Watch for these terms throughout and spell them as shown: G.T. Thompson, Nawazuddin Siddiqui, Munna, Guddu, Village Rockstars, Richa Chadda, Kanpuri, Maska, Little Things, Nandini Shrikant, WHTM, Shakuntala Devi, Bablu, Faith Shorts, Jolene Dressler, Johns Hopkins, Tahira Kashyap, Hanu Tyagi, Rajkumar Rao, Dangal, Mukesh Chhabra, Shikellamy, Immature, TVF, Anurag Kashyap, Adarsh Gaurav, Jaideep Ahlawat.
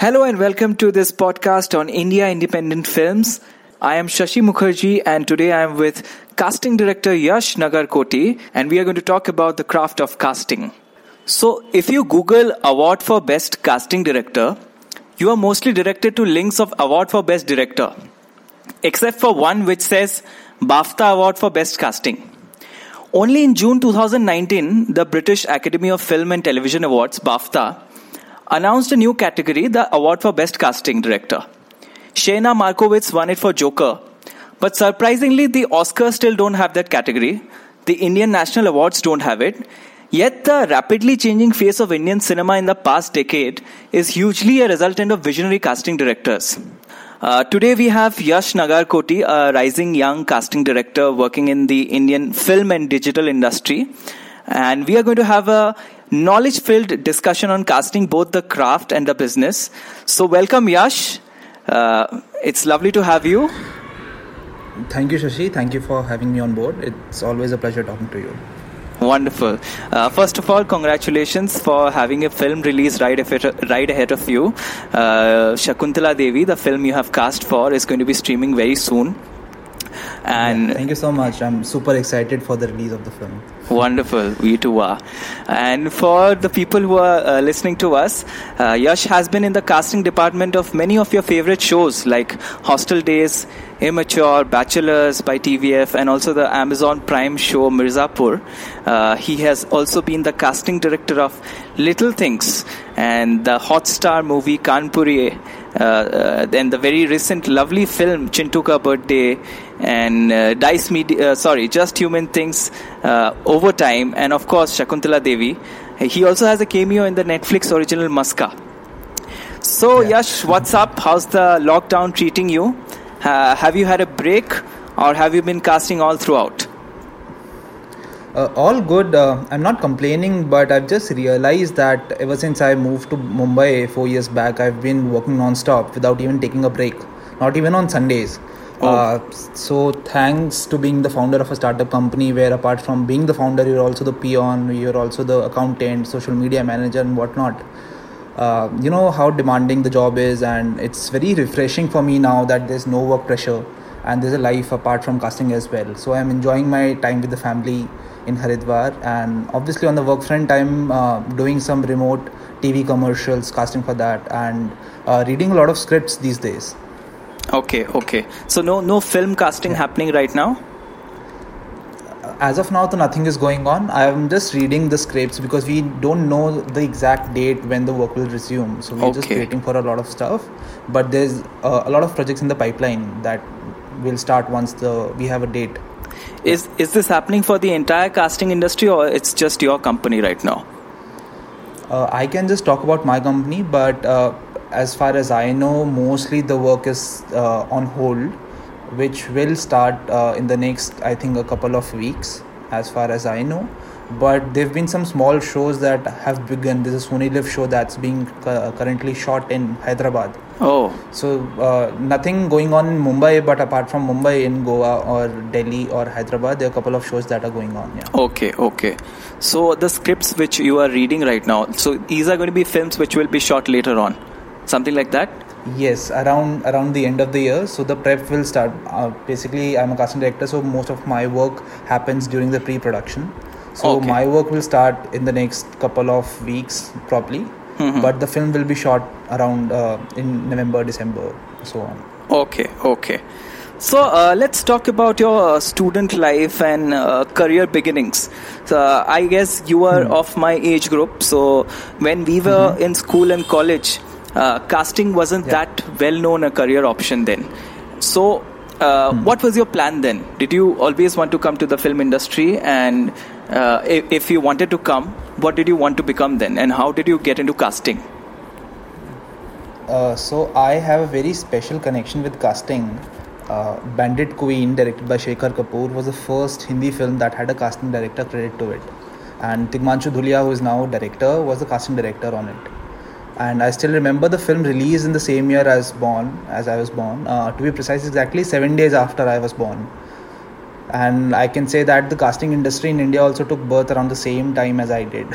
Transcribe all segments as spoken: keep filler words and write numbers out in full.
Hello and welcome to this podcast on India Independent Films. I am Shashi Mukherjee and today I am with casting director Yash Nagarkoti and we are going to talk about the craft of casting. So if you Google award for best casting director, you are mostly directed to links of award for best director, except for one which says BAFTA award for best casting. Only in June twenty nineteen, the British Academy of Film and Television Awards, BAFTA, announced a new category, the award for best casting director. Shayna Markowitz won it for Joker, but surprisingly the Oscars still don't have that category. The Indian National Awards don't have it. Yet the rapidly changing face of Indian cinema in the past decade is hugely a resultant of visionary casting directors. Uh, today we have Yash Nagarkoti, a rising young casting director working in the Indian film and digital industry. And we are going to have a knowledge-filled discussion on casting, both the craft and the business. So welcome, Yash. Uh, it's lovely to have you. Thank you, Shashi. Thank you for having me on board. It's always a pleasure talking to you. Wonderful. Uh, first of all, congratulations for having a film release right, af- right ahead of you. Uh, Shakuntala Devi, the film you have cast for, is going to be streaming very soon. And yeah, thank you so much. I'm super excited for the release of the film. Wonderful. We too are. And for the people who are uh, listening to us, uh, Yash has been in the casting department of many of your favorite shows like Hostel Daze, Immature, Bachelors by T V F, and also the Amazon Prime show Mirzapur. Uh, he has also been the casting director of Little Things and the hot star movie Kanpuri, uh, uh, and the very recent lovely film Chintu Ka Birthday, and uh, Dice Me, uh, sorry, Just Human Things, uh, Over Time, and of course Shakuntala Devi. He also has a cameo in the Netflix original Maska. So yeah. Yash, what's up? How's the lockdown treating you? Uh, have you had a break or have you been casting all throughout? Uh, all good. Uh, I'm not complaining, but I've just realized that ever since I moved to Mumbai four years back, I've been working non-stop without even taking a break, not even on Sundays. Oh. Uh, so thanks to being the founder of a startup company where apart from being the founder, you're also the peon, you're also the accountant, social media manager and whatnot. Uh, you know how demanding the job is, and it's very refreshing for me now that there's no work pressure and there's a life apart from casting as well. So I'm enjoying my time with the family in Haridwar, and obviously on the work front I'm uh, doing some remote T V commercials, casting for that, and uh, reading a lot of scripts these days. Okay, okay. So no, no film casting yeah. happening right now? As of now, nothing is going on. I am just reading the scripts because we don't know the exact date when the work will resume. So we're okay. just waiting for a lot of stuff. But there's uh, a lot of projects in the pipeline that will start once the we have a date. Is is this happening for the entire casting industry, or it's just your company right now? Uh, I can just talk about my company, but uh, as far as I know, mostly the work is uh, on hold, which will start uh, in the next, I think, a couple of weeks, as far as I know. But there have been some small shows that have begun. There's a Sony Live show that's being uh, currently shot in Hyderabad. Oh. So uh, nothing going on in Mumbai, but apart from Mumbai, in Goa or Delhi or Hyderabad, there are a couple of shows that are going on. Yeah. Okay, okay. So the scripts which you are reading right now, so these are going to be films which will be shot later on, something like that? Yes, around around the end of the year. So the prep will start. Uh, basically, I'm a casting director, so most of my work happens during the pre-production. So okay. my work will start in the next couple of weeks, probably. Mm-hmm. But the film will be shot around uh, in November, December, so on. Okay, okay. So uh, let's talk about your uh, student life and uh, career beginnings. So, uh, I guess you are mm-hmm. of my age group. So when we were mm-hmm. in school and college, Uh, casting wasn't yeah. that well-known a career option then. So, uh, hmm. what was your plan then? Did you always want to come to the film industry? And uh, if, if you wanted to come, what did you want to become then? And how did you get into casting? Uh, so, I have a very special connection with casting. Uh, Bandit Queen, directed by Shekhar Kapoor, was the first Hindi film that had a casting director credit to it. And Tigmanshu Dhulia, who is now director, was the casting director on it. And I still remember the film released in the same year as born, as I was born. Uh, to be precise, exactly seven days after I was born. And I can say that the casting industry in India also took birth around the same time as I did.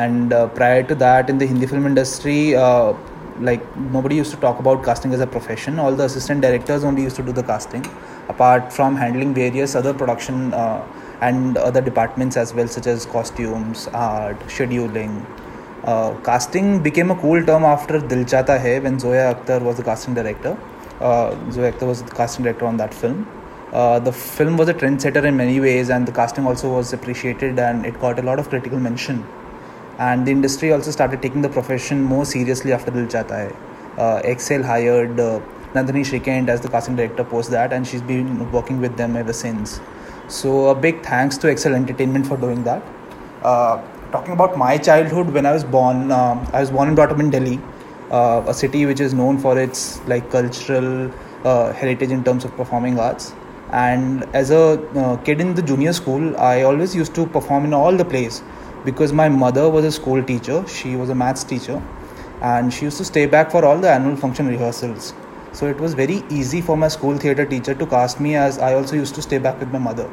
and uh, prior to that, in the Hindi film industry, uh, like nobody used to talk about casting as a profession. All the assistant directors only used to do the casting, apart from handling various other production uh, and other departments as well, such as costumes, art, scheduling. Uh, casting became a cool term after Dil Chahta Hai, when Zoya Akhtar was the casting director. Uh, Zoya Akhtar was the casting director on that film. Uh, the film was a trendsetter in many ways, and the casting also was appreciated, and it got a lot of critical mention. And the industry also started taking the profession more seriously after Dil Chahta Hai. Uh, Excel hired uh, Nandini Shrikant as the casting director post that, and she's been working with them ever since. So a big thanks to Excel Entertainment for doing that. Uh, talking about my childhood, when I was born, um, I was born and brought up in Delhi, uh, a city which is known for its like cultural uh, heritage in terms of performing arts. And as a uh, kid in the junior school, I always used to perform in all the plays, because my mother was a school teacher. She was a maths teacher, and she used to stay back for all the annual function rehearsals. So it was very easy for my school theatre teacher to cast me, as I also used to stay back with my mother.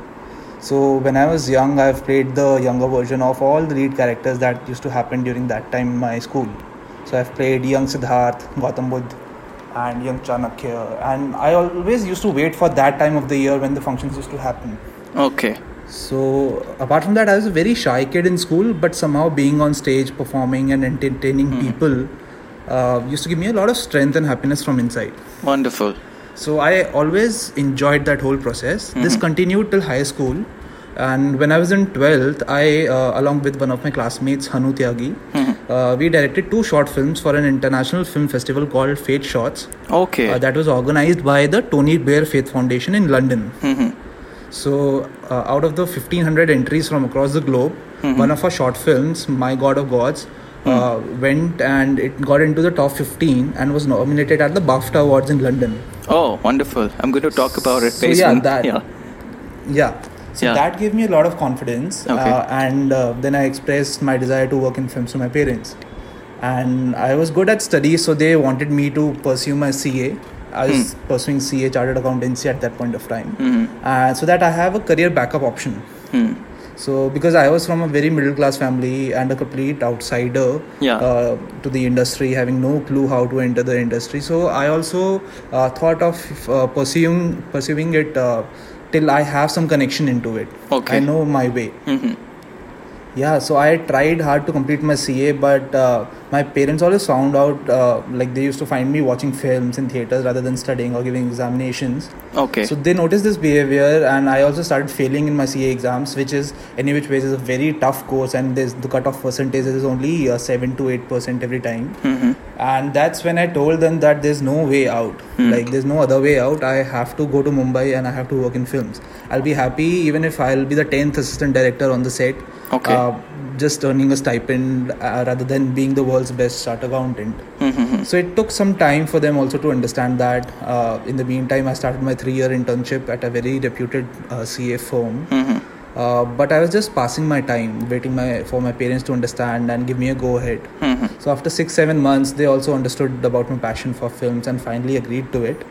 So when I was young, I've played the younger version of all the lead characters that used to happen during that time in my school. So I've played young Siddharth, Gautam Buddha, and young Chanakya, and I always used to wait for that time of the year when the functions used to happen. Okay. So apart from that, I was a very shy kid in school, but somehow being on stage, performing and entertaining mm. people uh, used to give me a lot of strength and happiness from inside. Wonderful. So I always enjoyed that whole process. Mm-hmm. This continued till high school, and when I was in twelfth, I, uh, along with one of my classmates, Hanu Tyagi, mm-hmm. uh, we directed two short films for an international film festival called Faith Shorts. Okay. Uh, that was organized by the Tony Blair Faith Foundation in London. Mm-hmm. So uh, out of the fifteen hundred entries from across the globe, mm-hmm. one of our short films, My God of Gods, Uh, went and it got into the top fifteen and was nominated at the BAFTA Awards in London. Oh, wonderful. I'm going to talk about it. So yeah, on, that, yeah. yeah. So yeah. that gave me a lot of confidence. Okay. Uh, and uh, then I expressed my desire to work in films to my parents. And I was good at studies, so they wanted me to pursue my C A. I was hmm. pursuing C A, Chartered Accountancy, at that point of time. Mm-hmm. Uh, so that I have a career backup option. Hmm. So, because I was from a very middle class family and a complete outsider yeah. uh, to the industry, having no clue how to enter the industry. So, I also uh, thought of uh, pursuing pursuing it uh, till I have some connection into it. Okay. I know my way. Mm-hmm. Yeah, so I tried hard to complete my C A, but uh, my parents always found out, uh, like they used to find me watching films in theatres rather than studying or giving examinations. Okay. So they noticed this behaviour, and I also started failing in my C A exams, which is, any which ways, is a very tough course, and there's the cutoff percentage is only uh, seven to eight percent every time. Mm-hmm. And that's when I told them that there's no way out. Mm-hmm. Like there's no other way out. I have to go to Mumbai and I have to work in films. I'll be happy even if I'll be the tenth assistant director on the set. Okay. Uh, just earning a stipend uh, rather than being the world's best chartered accountant. Mm-hmm. So it took some time for them also to understand that. Uh, in the meantime, I started my three-year internship at a very reputed uh, C A firm. Mm-hmm. Uh, but I was just passing my time, waiting my for my parents to understand and give me a go-ahead. Mm-hmm. So after six, seven months, they also understood about my passion for films and finally agreed to it.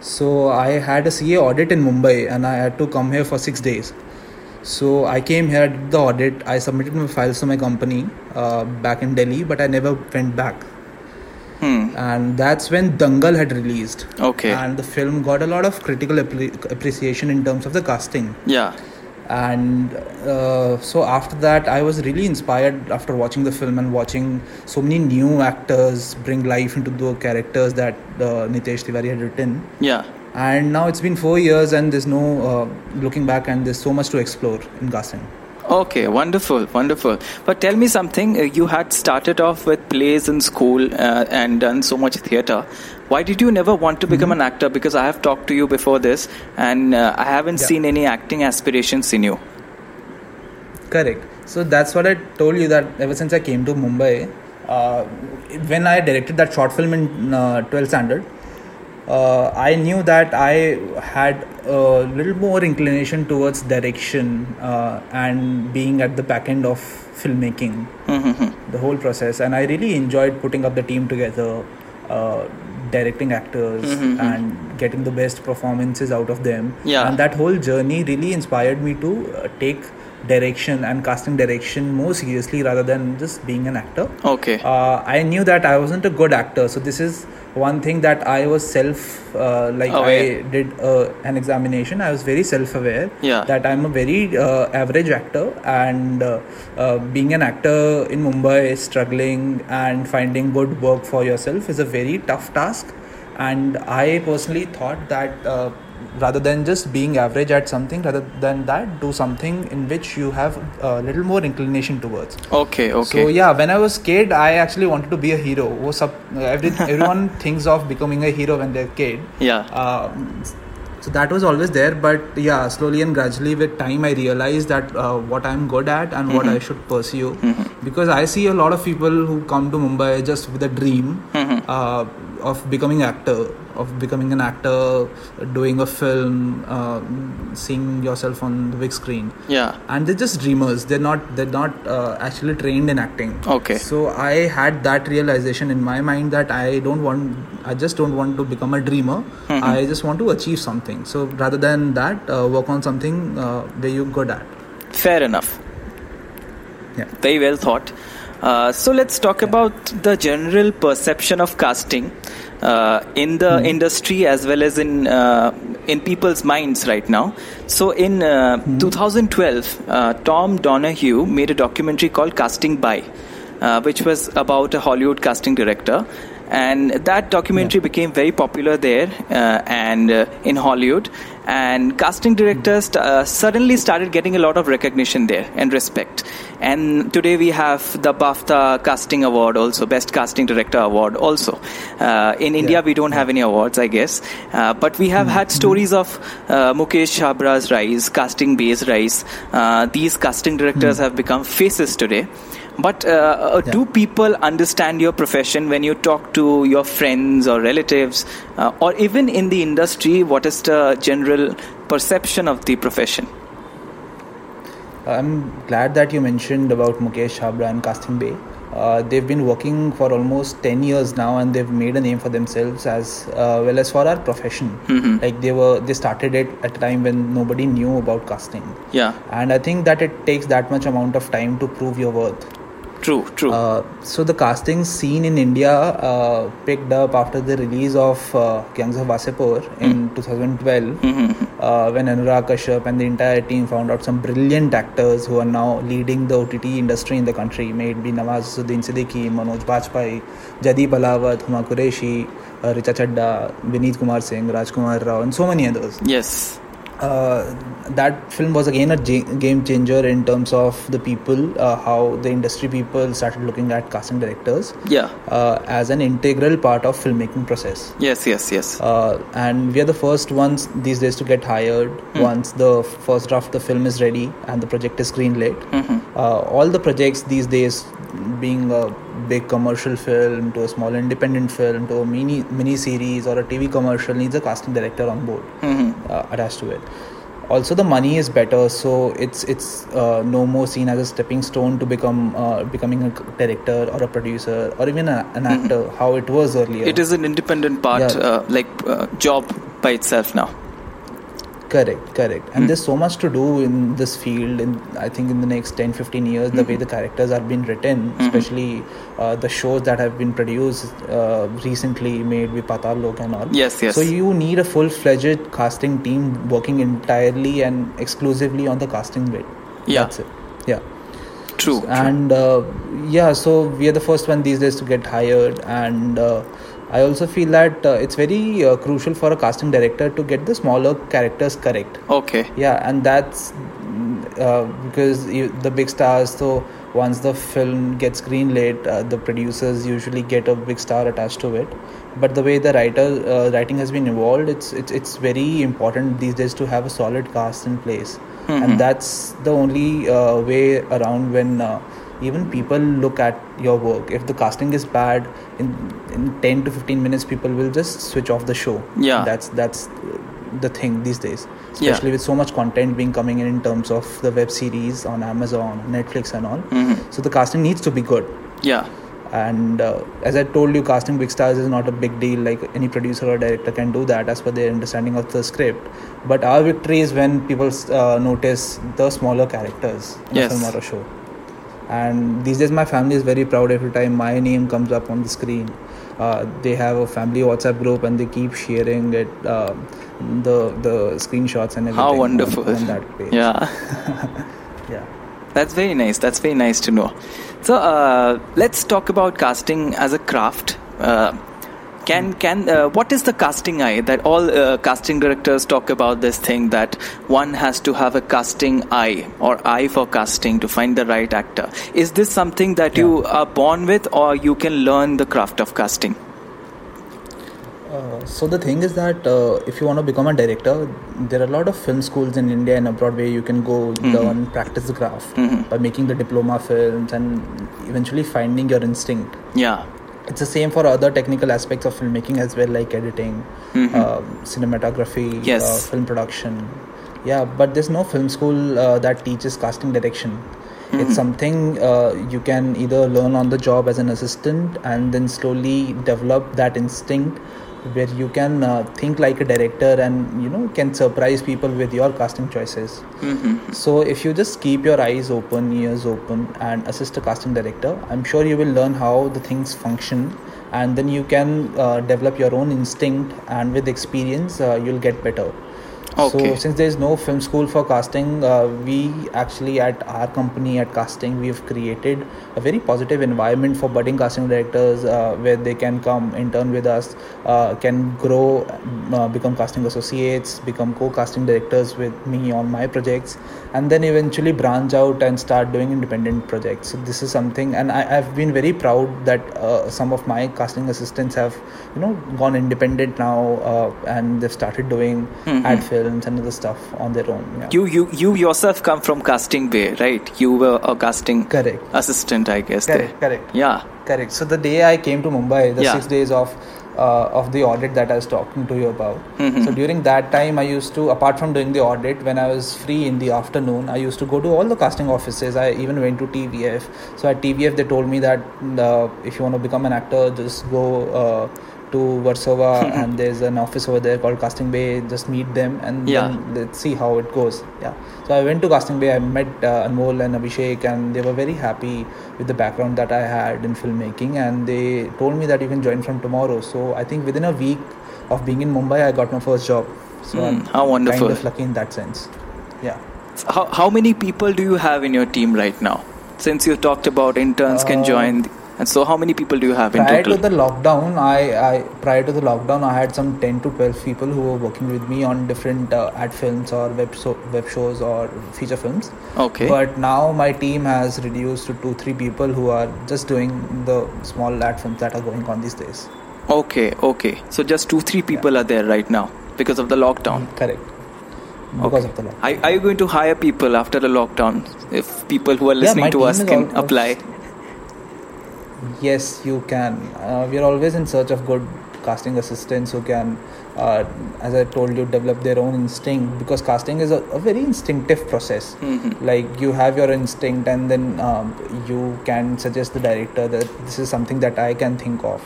So I had a C A audit in Mumbai and I had to come here for six days. So I came here, did the audit, I submitted my files to my company uh, back in Delhi, but I never went back. Hmm. And that's when Dangal had released. Okay. And the film got a lot of critical ap- appreciation in terms of the casting. Yeah. And uh, so after that, I was really inspired after watching the film and watching so many new actors bring life into the characters that uh, Nitesh Tiwari had written. Yeah. And now it's been four years and there's no uh, looking back, and there's so much to explore in casting. Okay, wonderful, wonderful. But tell me something, you had started off with plays in school uh, and done so much theatre. Why did you never want to become mm-hmm. an actor? Because I have talked to you before this and uh, I haven't yeah. seen any acting aspirations in you. Correct. So that's what I told you, that ever since I came to Mumbai, uh, when I directed that short film in uh, twelfth standard, Uh, I knew that I had a little more inclination towards direction uh, and being at the back end of filmmaking, mm-hmm. the whole process. And I really enjoyed putting up the team together, uh, directing actors mm-hmm. and getting the best performances out of them. Yeah. And that whole journey really inspired me to uh, take direction and casting direction more seriously rather than just being an actor. Okay. Uh, I knew that I wasn't a good actor. So this is one thing that I was self, uh, like aware. I did uh, an examination. I was very self-aware yeah. that I'm a very uh, average actor, and uh, uh, being an actor in Mumbai, struggling and finding good work for yourself is a very tough task. And I personally thought that uh, rather than just being average at something, rather than that, do something in which you have a little more inclination towards. Okay, okay. So yeah, when I was a kid, I actually wanted to be a hero. Every, everyone thinks of becoming a hero when they're a kid. Yeah. Um, so that was always there. But yeah, slowly and gradually with time, I realized that uh, what I'm good at and mm-hmm. what I should pursue. Mm-hmm. Because I see a lot of people who come to Mumbai just with a dream. Mm-hmm. Uh, of becoming actor, of becoming an actor, doing a film, uh, seeing yourself on the big screen. Yeah. And they're just dreamers. They're not, they're not uh, actually trained in acting. Okay. So I had that realization in my mind that I don't want, I just don't want to become a dreamer. Mm-hmm. I just want to achieve something. So rather than that, uh, work on something uh, where you're good at. Fair enough. Yeah. Very well thought. Uh, so let's talk about the general perception of casting uh, in the mm. industry as well as in uh, in people's minds right now. So in uh, mm. twenty twelve, uh, Tom Donahue made a documentary called Casting Bay, uh, which was about a Hollywood casting director. And that documentary yeah. became very popular there uh, and uh, in Hollywood. And casting directors uh, suddenly started getting a lot of recognition there and respect. And today we have the BAFTA Casting Award also, Best Casting Director Award also. Uh, in India, yeah. we don't have any awards, I guess. Uh, but we have mm-hmm. had stories of uh, Mukesh Chabra's rise, Casting Bay's rise. Uh, these casting directors mm-hmm. have become faces today. But uh, yeah. do people understand your profession when you talk to your friends or relatives, uh, or even in the industry? What is the general perception of the profession? I'm glad that you mentioned about Mukesh Chhabra and Casting Bay. Uh, they've been working for almost ten years now, and they've made a name for themselves as uh, well as for our profession. Mm-hmm. Like they were, they started it at a time when nobody knew about casting. Yeah. And I think that it takes that much amount of time to prove your worth. True, true. Uh, so the casting scene in India uh, picked up after the release of uh, Gangs of Wasseypur in mm. twenty twelve, mm-hmm. uh, when Anurag Kashyap and the entire team found out some brilliant actors who are now leading the O T T industry in the country. May it be Nawazuddin Siddiqui, Manoj Bajpayee, Jaideep Ahlawat, Huma Qureshi, uh, Richa Chadda, Vineet Kumar Singh, Rajkumar Rao, and so many others. Yes. Uh, that film was again a game changer in terms of the people, uh, how the industry people started looking at casting directors yeah. uh, as an integral part of filmmaking process. Yes, yes, yes. Uh, and we are the first ones these days to get hired mm. once the first draft of the film is ready and the project is greenlit. Mm-hmm. Uh, all the projects these days, being a big commercial film to a small independent film to a mini mini series or a T V commercial, needs a casting director on board mm-hmm. uh, attached to it. Also, the money is better, so it's it's uh, no more seen as a stepping stone to become uh, becoming a director or a producer or even a, an actor. Mm-hmm. How it was earlier. It is an independent part, yeah. uh, like uh, job by itself now. Correct, correct. And mm. there's so much to do in this field. And I think in the next ten to fifteen years, mm-hmm. the way the characters are being written, mm-hmm. especially uh, the shows that have been produced uh, recently, made with Patal Lok and all. Yes, yes. So you need a full-fledged casting team working entirely and exclusively on the casting bit. Yeah. That's it. Yeah. True. So, and uh, yeah, so we are the first one these days to get hired, and... Uh, I also feel that uh, it's very uh, crucial for a casting director to get the smaller characters correct. Okay. Yeah, and that's uh, because you, the big stars, so once the film gets greenlit, uh, the producers usually get a big star attached to it. But the way the writer uh, writing has been evolved, it's, it's it's very important these days to have a solid cast in place. Mm-hmm. And that's the only uh, way around when... Uh, even people look at your work. If the casting is bad, in in ten to fifteen minutes, people will just switch off the show. Yeah. That's that's the thing these days. Especially yeah. with so much content being coming in in terms of the web series on Amazon, Netflix and all. Mm-hmm. So the casting needs to be good. Yeah. And uh, as I told you, casting big stars is not a big deal. Like, any producer or director can do that as per their understanding of the script. But our victory is when people uh, notice the smaller characters in yes. a film or a show. And these days my family is very proud every time my name comes up on the screen. Uh, they have a family WhatsApp group and they keep sharing it, uh, the the screenshots and everything. How wonderful. On, on that page. Yeah. Yeah. That's very nice. That's very nice to know. So uh, let's talk about casting as a craft. Uh, can can uh, what is the casting eye that all uh, casting directors talk about? This thing that one has to have a casting eye or eye for casting to find the right actor. Is this something that yeah. you are born with, or you can learn the craft of casting? Uh, so the thing is that uh, if you want to become a director, there are a lot of film schools in India and abroad where you can go mm-hmm. learn, practice the craft mm-hmm. by making the diploma films and eventually finding your instinct. Yeah. It's the same for other technical aspects of filmmaking as well, like editing, mm-hmm. uh, cinematography, yes. uh, film production. Yeah, but there's no film school uh, that teaches casting direction. Mm-hmm. It's something uh, you can either learn on the job as an assistant and then slowly develop that instinct, where you can uh, think like a director and, you know, can surprise people with your casting choices. Mm-hmm. So if you just keep your eyes open, ears open, and assist a casting director, I'm sure you will learn how the things function, and then you can uh, develop your own instinct, and with experience uh, you'll get better. Okay. So since there's no film school for casting, uh, we actually at our company at Casting, we've created a very positive environment for budding casting directors uh, where they can come intern with us, uh, can grow, uh, become casting associates, become co-casting directors with me on my projects, and then eventually branch out and start doing independent projects. So this is something, and I, I've been very proud that uh, some of my casting assistants have, you know, gone independent now uh, and they've started doing mm-hmm. ad films and other stuff on their own. Yeah. You, you, you yourself come from Casting Bay, right? You were a casting correct. assistant, I guess. Correct, there. correct. Yeah. Correct. So the day I came to Mumbai, the yeah. six days of uh, of the audit that I was talking to you about. Mm-hmm. So during that time, I used to, apart from doing the audit, when I was free in the afternoon, I used to go to all the casting offices. I even went to T V F. So at T V F, they told me that uh, if you want to become an actor, just go... Uh, to Warsaw and there's an office over there called Casting Bay. Just meet them and yeah. then let's see how it goes. Yeah. So I went to Casting Bay. I met uh, Anmol and Abhishek, and they were very happy with the background that I had in filmmaking, and they told me that you can join from tomorrow. So I think within a week of being in Mumbai, I got my first job. So mm, I'm how wonderful. kind of lucky in that sense. Yeah. So how how many people do you have in your team right now? Since you talked about interns uh, can join. The- And so how many people do you have in prior total? To the lockdown, I, I prior to the lockdown, I had some ten to twelve people who were working with me on different uh, ad films or web so, web shows or feature films. Okay. But now my team has reduced to two, three people who are just doing the small ad films that are going on these days. Okay, okay. So just two, three people yeah. are there right now because of the lockdown. Mm, correct. Because okay. of the lockdown. Are, are you going to hire people after the lockdown? If people who are listening yeah, to us can almost, apply. Yes, you can. Uh, we are always in search of good casting assistants who can, uh, as I told you, develop their own instinct, because casting is a, a very instinctive process. Mm-hmm. Like, you have your instinct, and then um, you can suggest the director that this is something that I can think of.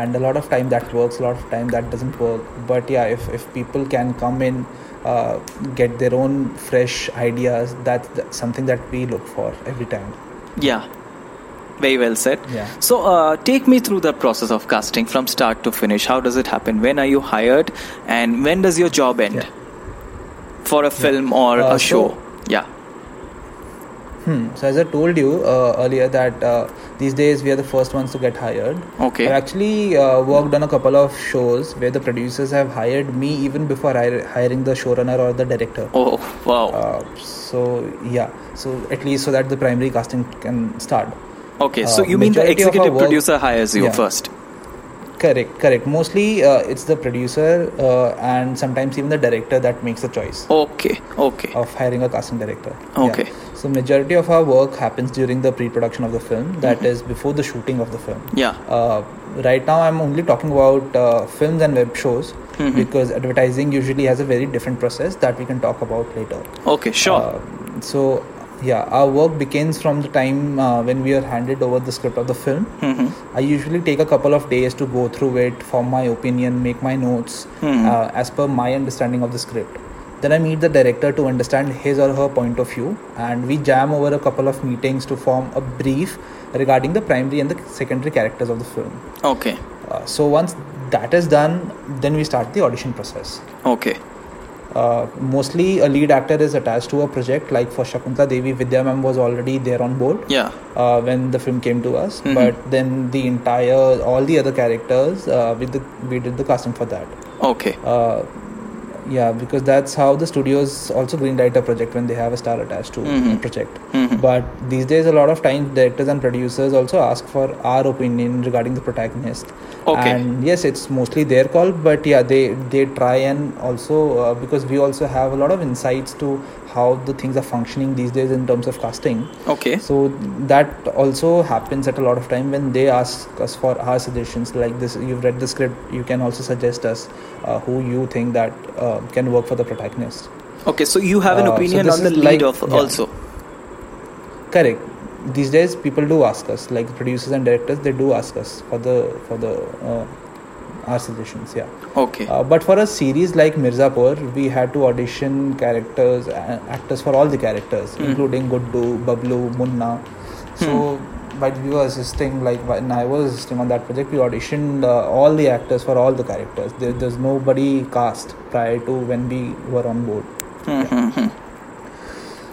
And a lot of time that works, a lot of time that doesn't work. But yeah, if, if people can come in, uh, get their own fresh ideas, that's, that's something that we look for every time. Yeah. Very well said. Yeah. So, uh, take me through the process of casting from start to finish. How does it happen? When are you hired, and when does your job end yeah. for a film yeah. or uh, a show? So, yeah. Hmm. So, as I told you uh, earlier, that uh, these days we are the first ones to get hired. Okay. I actually uh, worked on a couple of shows where the producers have hired me even before hire- hiring the showrunner or the director. Oh, wow. Uh, so yeah. So at least so that the primary casting can start. Okay, so uh, you mean the executive work, producer hires you yeah. first? Correct, correct. Mostly uh, it's the producer uh, and sometimes even the director that makes the choice. Okay, okay. Of hiring a casting director. Okay. Yeah. So majority of our work happens during the pre-production of the film. That mm-hmm. is before the shooting of the film. Yeah. Uh, right now I'm only talking about uh, films and web shows mm-hmm. because advertising usually has a very different process that we can talk about later. Okay, sure. Uh, so... Yeah, our work begins from the time uh, when we are handed over the script of the film. Mm-hmm. I usually take a couple of days to go through it, form my opinion, make my notes mm-hmm. uh, as per my understanding of the script. Then I meet the director to understand his or her point of view, and we jam over a couple of meetings to form a brief regarding the primary and the secondary characters of the film. Okay. Uh, so once that is done, then we start the audition process. Okay. Uh, mostly a lead actor is attached to a project, like for Shakuntala Devi, Vidya ma'am was already there on board yeah. uh, when the film came to us. Mm-hmm. But then the entire, all the other characters, uh, with the, we did the casting for that. Okay. Uh, yeah, because that's how the studios also greenlight a project when they have a star attached to mm-hmm. a project. Mm-hmm. But these days, a lot of times, directors and producers also ask for our opinion regarding the protagonist. Okay. And yes, it's mostly their call, but yeah, they, they try and also, uh, because we also have a lot of insights to how the things are functioning these days in terms of casting. Okay. So that also happens at a lot of time when they ask us for our suggestions, like this, you've read the script, you can also suggest us uh, who you think that uh, can work for the protagonist. Okay, so you have an uh, opinion so on the lead like, of yeah. also. Correct. These days people do ask us, like producers and directors, they do ask us for the, for the uh, our suggestions, yeah. Okay. Uh, but for a series like Mirzapur, we had to audition characters, uh, actors for all the characters, mm. including Guddu, Bablu, Munna. So, mm. but we were assisting, like when I was assisting on that project, we auditioned uh, all the actors for all the characters. There, there's nobody cast prior to when we were on board. Mm-hmm. Yeah.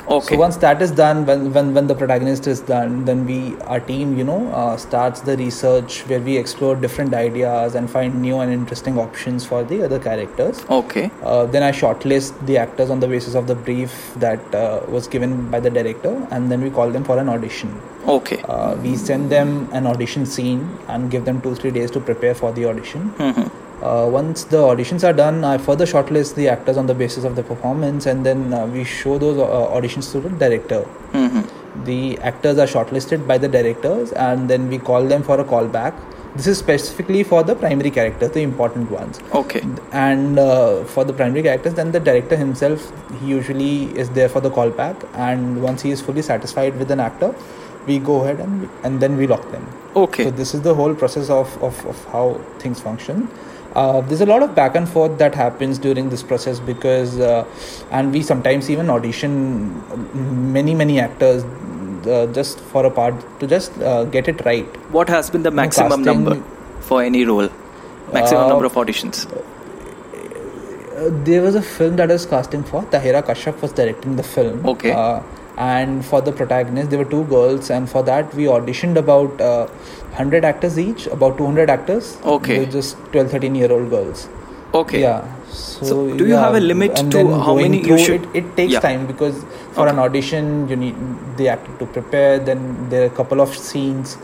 Okay. So once that is done, when, when when the protagonist is done, then we, our team, you know, uh, starts the research where we explore different ideas and find new and interesting options for the other characters. Okay. Uh, then I shortlist the actors on the basis of the brief that uh, was given by the director, and then we call them for an audition. Okay. Uh, we send them an audition scene and give them two, three days to prepare for the audition. Mm-hmm. Uh, once the auditions are done, I further shortlist the actors on the basis of the performance, and then uh, we show those uh, auditions to the director. Mm-hmm. The actors are shortlisted by the directors, and then we call them for a callback. This is specifically for the primary characters, the important ones. Okay. And uh, for the primary characters, then the director himself, he usually is there for the callback, and once he is fully satisfied with an actor, we go ahead and and then we lock them. Okay. So this is the whole process of, of, of how things function. Uh, there's a lot of back and forth that happens during this process because, uh, and we sometimes even audition many, many actors uh, just for a part to just uh, get it right. What has been the maximum you know, casting, number for any role? Maximum uh, number of auditions? Uh, there was a film that I was casting for. Tahira Kashyap was directing the film. Okay. Uh, and for the protagonist, there were two girls, and for that we auditioned about uh, one hundred actors each, about two hundred actors. Okay. They were just twelve, thirteen year old girls. Okay. Yeah. So, so do you yeah, have a limit to how many you should? It, it takes yeah. time because for okay. an audition, you need the actor to prepare, then there are a couple of scenes.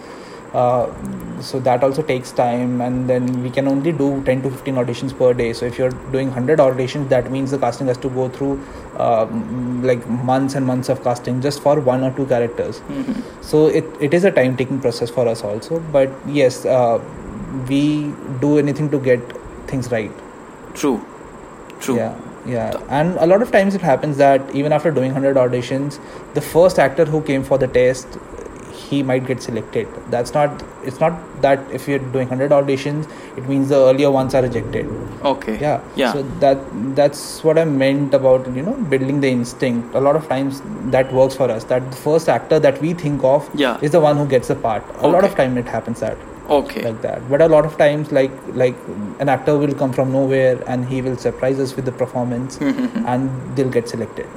Uh, so that also takes time, and then we can only do ten to fifteen auditions per day. So if you're doing one hundred auditions, that means the casting has to go through uh, like months and months of casting just for one or two characters. Mm-hmm. So it, it is a time taking process for us also, but yes, uh, we do anything to get things right. True. True. Yeah. Yeah, and a lot of times it happens that even after doing one hundred auditions, the first actor who came for the test, he might get selected. That's not, it's not that if you're doing one hundred auditions, it means the earlier ones are rejected. Okay. Yeah. Yeah. So that, that's what I meant about, you know, building the instinct. A lot of times that works for us, that the first actor that we think of yeah. is the one who gets the part. A okay. lot of time it happens that. Okay. Like that. But a lot of times, like, like an actor will come from nowhere and he will surprise us with the performance mm-hmm. and they'll get selected.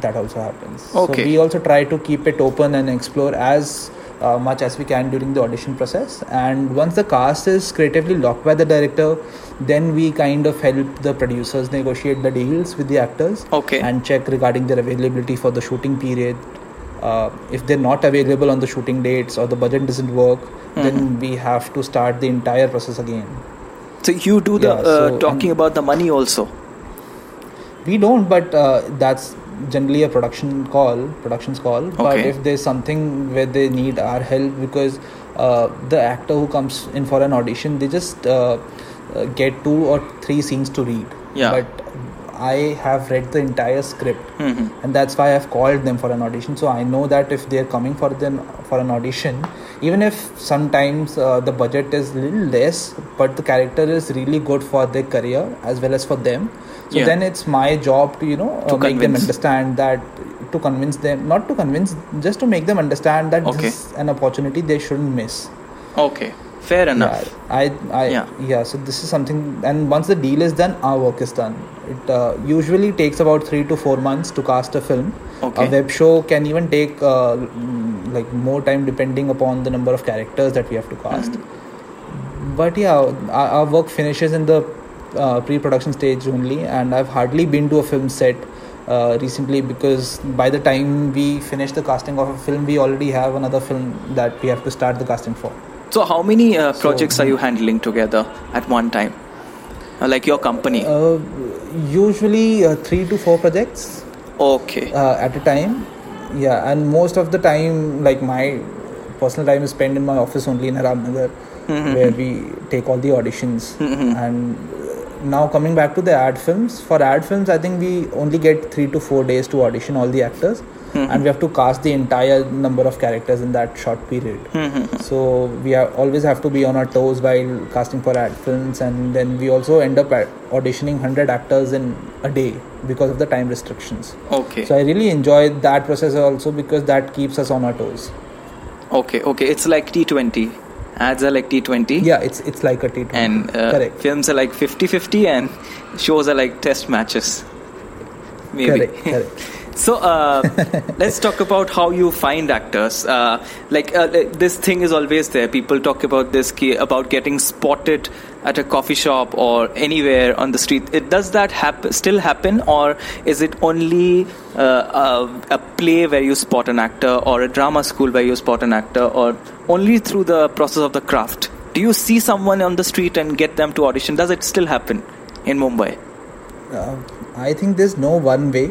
That also happens. Okay. So we also try to keep it open and explore as uh, much as we can during the audition process. And once the cast is creatively locked by the director, then we kind of help the producers negotiate the deals with the actors okay. and check regarding their availability for the shooting period. Uh, if they're not available on the shooting dates or the budget doesn't work, mm-hmm. then we have to start the entire process again. So you do the yeah, uh, so, talking about the money also? We don't, but uh, that's generally a production call, production's call. Okay. But if there's something where they need our help, because uh, the actor who comes in for an audition, they just uh, uh, get two or three scenes to read. Yeah. But I have read the entire script, mm-hmm. and that's why I've called them for an audition. So I know that if they're coming for them for an audition, even if sometimes uh, the budget is little less, but the character is really good for their career as well as for them. So yeah. then it's my job to, you know, to uh, make them understand that, to convince them, not to convince, just to make them understand that okay. this is an opportunity they shouldn't miss. Okay. Fair enough. Yeah, I, I, yeah. yeah. So this is something, and once the deal is done, our work is done. It uh, usually takes about three to four months to cast a film. Okay. A web show can even take uh, like more time depending upon the number of characters that we have to cast. Mm-hmm. But yeah, our, our work finishes in the uh, pre-production stage only, and I've hardly been to a film set uh, recently, because by the time we finish the casting of a film, we already have another film that we have to start the casting for. So how many uh, projects so, are you handling together at one time? Uh, like your company? Uh, usually uh, three to four projects. Okay. Uh, at a time. Yeah. And most of the time, like my personal time is spent in my office only in Haramnagar, mm-hmm. where we take all the auditions. Mm-hmm. And now coming back to the ad films, for ad films, I think we only get three to four days to audition all the actors. Mm-hmm. And we have to cast the entire number of characters in that short period. Mm-hmm. So we are, always have to be on our toes while casting for ad films, and then we also end up auditioning one hundred actors in a day because of the time restrictions. Okay. So I really enjoy that process also, because that keeps us on our toes. Okay, okay. It's like T twenty. Ads are like T twenty. Yeah, it's it's like a T twenty. And uh, correct. Films are like fifty-fifty and shows are like test matches. Maybe. Correct, correct. So uh, let's talk about how you find actors. Uh, like uh, this thing is always there. People talk about this key, about getting spotted at a coffee shop or anywhere on the street. It, does that hap- still happen, or is it only uh, a, a play where you spot an actor, or a drama school where you spot an actor, or only through the process of the craft? Do you see someone on the street and get them to audition? Does it still happen in Mumbai? Uh, I think there's no one way.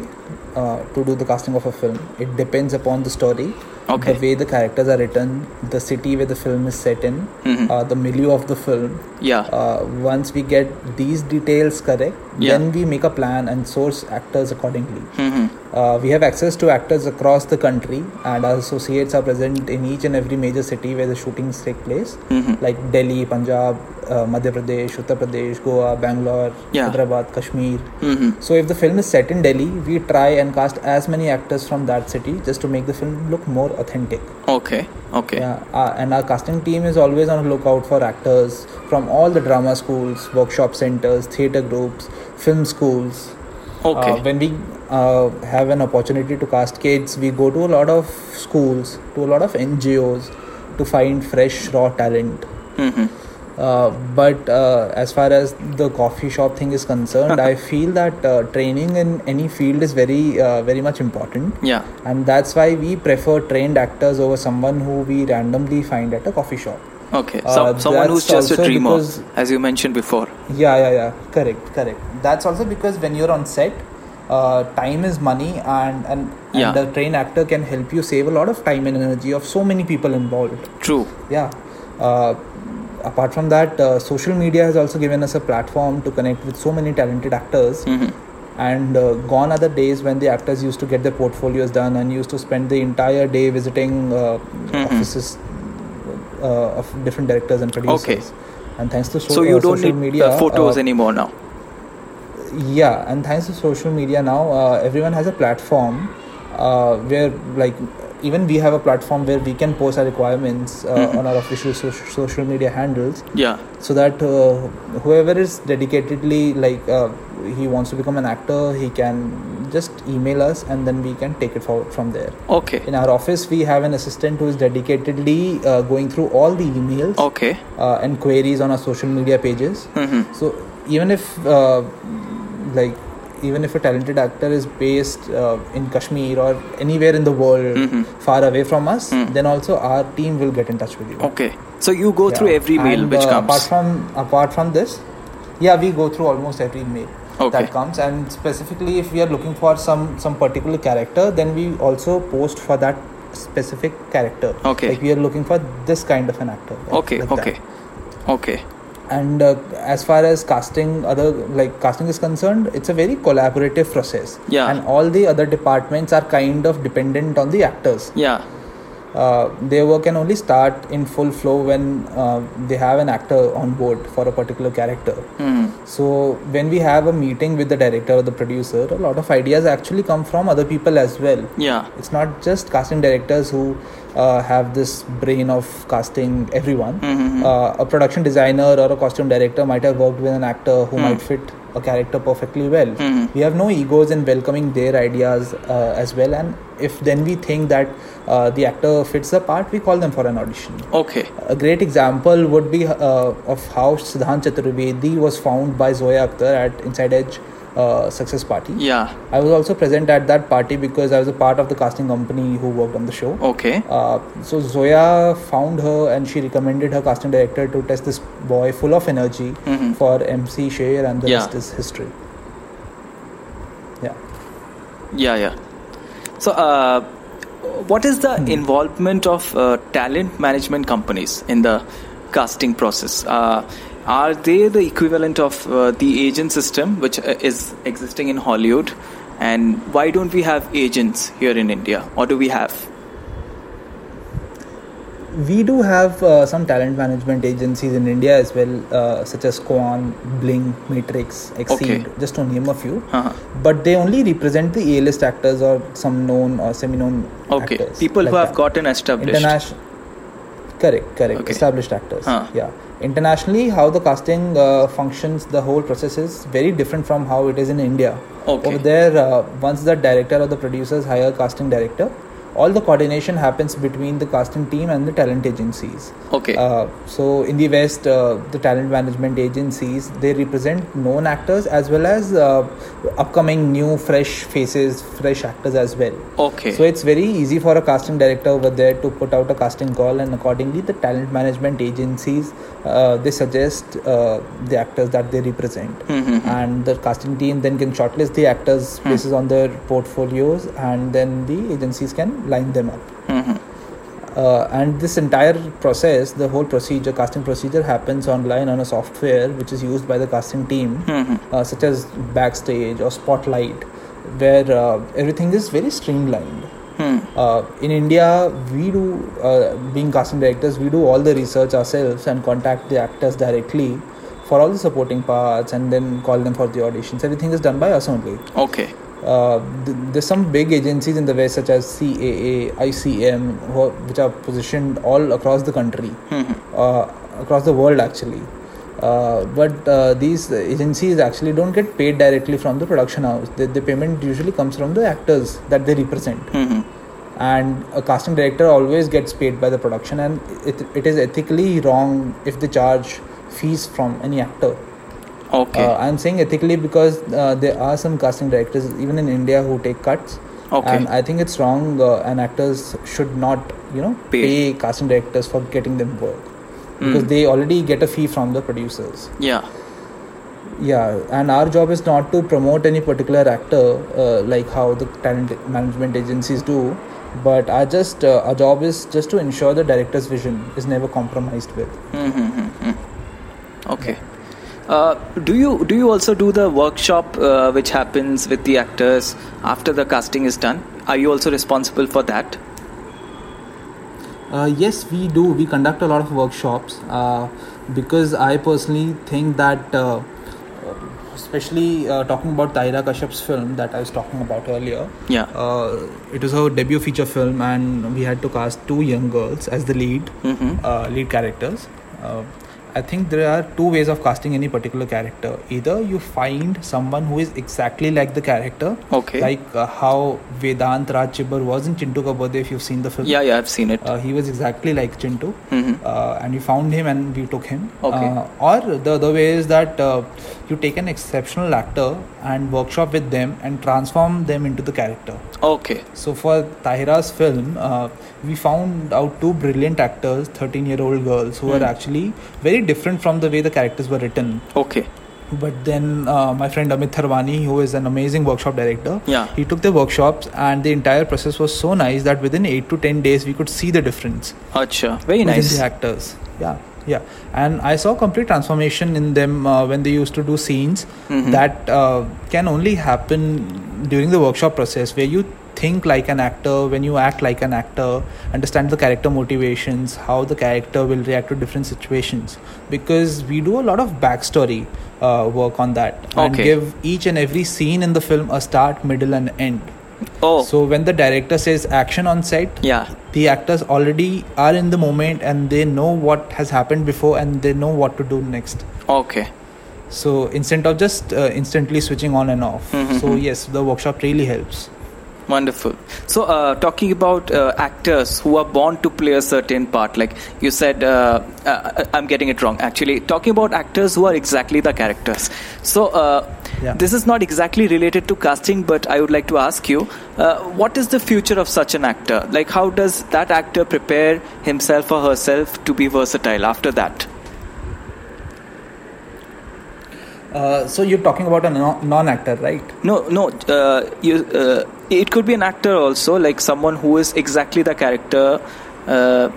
Uh, to do the casting of a film, it depends upon the story, okay. the way the characters are written, the city where the film is set in, mm-hmm. uh, the milieu of the film. Yeah. Uh, once we get these details correct, yeah. then we make a plan and source actors accordingly. Mm-hmm. Uh, we have access to actors across the country, and our associates are present in each and every major city where the shootings take place, mm-hmm. like Delhi, Punjab, uh, Madhya Pradesh, Uttar Pradesh, Goa, Bangalore, yeah. Hyderabad, Kashmir. Mm-hmm. So if the film is set in Delhi, we try and cast as many actors from that city just to make the film look more authentic. Okay, okay. Yeah, uh, and our casting team is always on the lookout for actors from all the drama schools, workshop centers, theatre groups, film schools. Okay. Uh, when we uh, have an opportunity to cast kids, we go to a lot of schools, to a lot of N G Os to find fresh, raw talent. Mm-hmm. Uh, but uh, as far as the coffee shop thing is concerned, I feel that uh, training in any field is very, uh, very much important. Yeah. And that's why we prefer trained actors over someone who we randomly find at a coffee shop. Okay. So, uh, someone who's just a dreamer, because, as you mentioned before. Yeah, yeah, yeah. Correct, correct. That's also because when you're on set, uh, time is money, and and, yeah. and the trained actor can help you save a lot of time and energy of so many people involved. True. Yeah. Uh, Apart from that, uh, social media has also given us a platform to connect with so many talented actors, mm-hmm. and uh, gone are the days when the actors used to get their portfolios done and used to spend the entire day visiting uh, mm-hmm. offices uh, of different directors and producers. Okay. And thanks to so, so you uh, don't social need media, the photos uh, anymore now. Yeah, and thanks to social media now, uh, everyone has a platform uh, where like. Even we have a platform where we can post our requirements uh, mm-hmm. on our official so- social media handles. Yeah. So that uh, whoever is dedicatedly like uh, he wants to become an actor, he can just email us, and then we can take it forward from there. Okay. In our office, we have an assistant who is dedicatedly uh, going through all the emails. Okay. Uh, and queries on our social media pages. Mm-hmm. So even if uh, like. Even if a talented actor is based uh, in Kashmir or anywhere in the world, mm-hmm. far away from us, mm. then also our team will get in touch with you. Okay. So you go yeah. through every mail and, which uh, comes? Apart from, apart from this, yeah, we go through almost every mail okay. that comes. And specifically, if we are looking for some, some particular character, then we also post for that specific character. Okay. Like we are looking for this kind of an actor. Like, okay, like okay, that. okay. And uh, as far as casting, other like casting is concerned, it's a very collaborative process. Yeah. And all the other departments are kind of dependent on the actors. Yeah. Uh, their work can only start in full flow when uh, they have an actor on board for a particular character. Mm. So when we have a meeting with the director or the producer, a lot of ideas actually come from other people as well. Yeah. It's not just casting directors who uh, have this brain of casting everyone. Mm-hmm. Uh, a production designer or a costume director might have worked with an actor who mm. might fit a character perfectly well. Mm-hmm. We have no egos in welcoming their ideas uh, as well, and if then we think that uh, the actor fits the part, we call them for an audition. Okay. A great example would be uh, of how Siddhant Chaturvedi was found by Zoya Akhtar at Inside Edge uh, Success Party. Yeah. I was also present at that party because I was a part of the casting company who worked on the show. Okay. Uh, so Zoya found her and she recommended her casting director to test this boy full of energy mm-hmm. for M C Sher, and the yeah. rest is history. Yeah. Yeah, yeah. So, uh, what is the hmm. involvement of uh, talent management companies in the casting process? Uh, are they the equivalent of uh, the agent system which uh, is existing in Hollywood? And why don't we have agents here in India? Or do we have? We do have uh, some talent management agencies in India as well, uh, such as Koan, Bling, Matrix, Exceed, okay. just to name a few. Uh-huh. But they only represent the A-list actors or some known or semi-known okay. actors. Okay, people like who have that. gotten established. International, correct, correct, okay. established actors. Huh. Yeah, internationally, how the casting uh, functions, the whole process is very different from how it is in India. Okay. Over there, uh, once the director or the producers hire a casting director, all the coordination happens between the casting team and the talent agencies. Okay. Uh, so in the West, uh, the talent management agencies, they represent known actors as well as uh, upcoming new fresh faces, fresh actors as well. Okay. So it's very easy for a casting director over there to put out a casting call, and accordingly the talent management agencies, uh, they suggest uh, the actors that they represent. Mm-hmm. And the casting team then can shortlist the actors mm. based on their portfolios, and then the agencies can line them up. Mm-hmm. uh, and this entire process, the whole procedure, casting procedure, happens online on a software which is used by the casting team, mm-hmm. uh, such as Backstage or Spotlight, where uh, everything is very streamlined. Mm. Uh, in India, we do, uh, being casting directors, we do all the research ourselves and contact the actors directly for all the supporting parts, and then call them for the auditions. Everything is done by us only. Okay. Uh, th- there's some big agencies in the West, such as C A A, I C M, who, which are positioned all across the country, mm-hmm. uh, across the world actually. Uh, but uh, these agencies actually don't get paid directly from the production house. The, the payment usually comes from the actors that they represent. Mm-hmm. And a casting director always gets paid by the production, and it, it is ethically wrong if they charge fees from any actor. Okay. Uh, I'm saying ethically because uh, there are some casting directors even in India who take cuts. Okay. And I think it's wrong, uh, and actors should not, you know, pay, pay casting directors for getting them work, because mm. they already get a fee from the producers. Yeah. Yeah, and our job is not to promote any particular actor uh, like how the talent management agencies do, but our just uh, our job is just to ensure the director's vision is never compromised with. Mm-hmm. Okay. Yeah. Uh, do you do you also do the workshop uh, which happens with the actors after the casting is done? Are you also responsible for that? Uh, yes, we do. We conduct a lot of workshops uh, because I personally think that, uh, especially uh, talking about Taira Kashyap's film that I was talking about earlier. Yeah. Uh, it was her debut feature film, and we had to cast two young girls as the lead mm-hmm. uh, lead characters. Uh, I think there are two ways of casting any particular character. Either you find someone who is exactly like the character, okay. like uh, how Vedant Raj Chibbar was in Chintu Ka Birthday, if you've seen the film. Yeah, yeah, I've seen it. Uh, he was exactly like Chintu, mm-hmm. uh, and we found him and we took him. Okay. Uh, or the other way is that uh, you take an exceptional actor and workshop with them and transform them into the character. Okay. So for Tahira's film, uh, we found out two brilliant actors, thirteen-year-old girls, who mm. are actually very different from the way the characters were written. Okay. But then uh, my friend Amit Tharwani, who is an amazing workshop director, yeah. he took the workshops, and the entire process was so nice that within eight to ten days we could see the difference. Achha, very nice. Within the actors. Yeah. Yeah, and I saw complete transformation in them uh, when they used to do scenes mm-hmm. that uh, can only happen during the workshop process, where you think like an actor, when you act like an actor, understand the character motivations, how the character will react to different situations, because we do a lot of backstory uh, work on that okay. and give each and every scene in the film a start, middle and end. Oh. So when the director says action on set, yeah. the actors already are in the moment and they know what has happened before and they know what to do next. Okay. So instead of just uh, instantly switching on and off. Mm-hmm. So yes, the workshop really helps. Wonderful. So uh, talking about uh, actors who are born to play a certain part, like you said, uh, uh, I'm getting it wrong actually, talking about actors who are exactly the characters. So uh, yeah. this is not exactly related to casting, but I would like to ask you, uh, what is the future of such an actor? Like how does that actor prepare himself or herself to be versatile after that? Uh, so you're talking about a non-actor, right? No, no. Uh, you, uh, it could be an actor also, like someone who is exactly the character. Uh,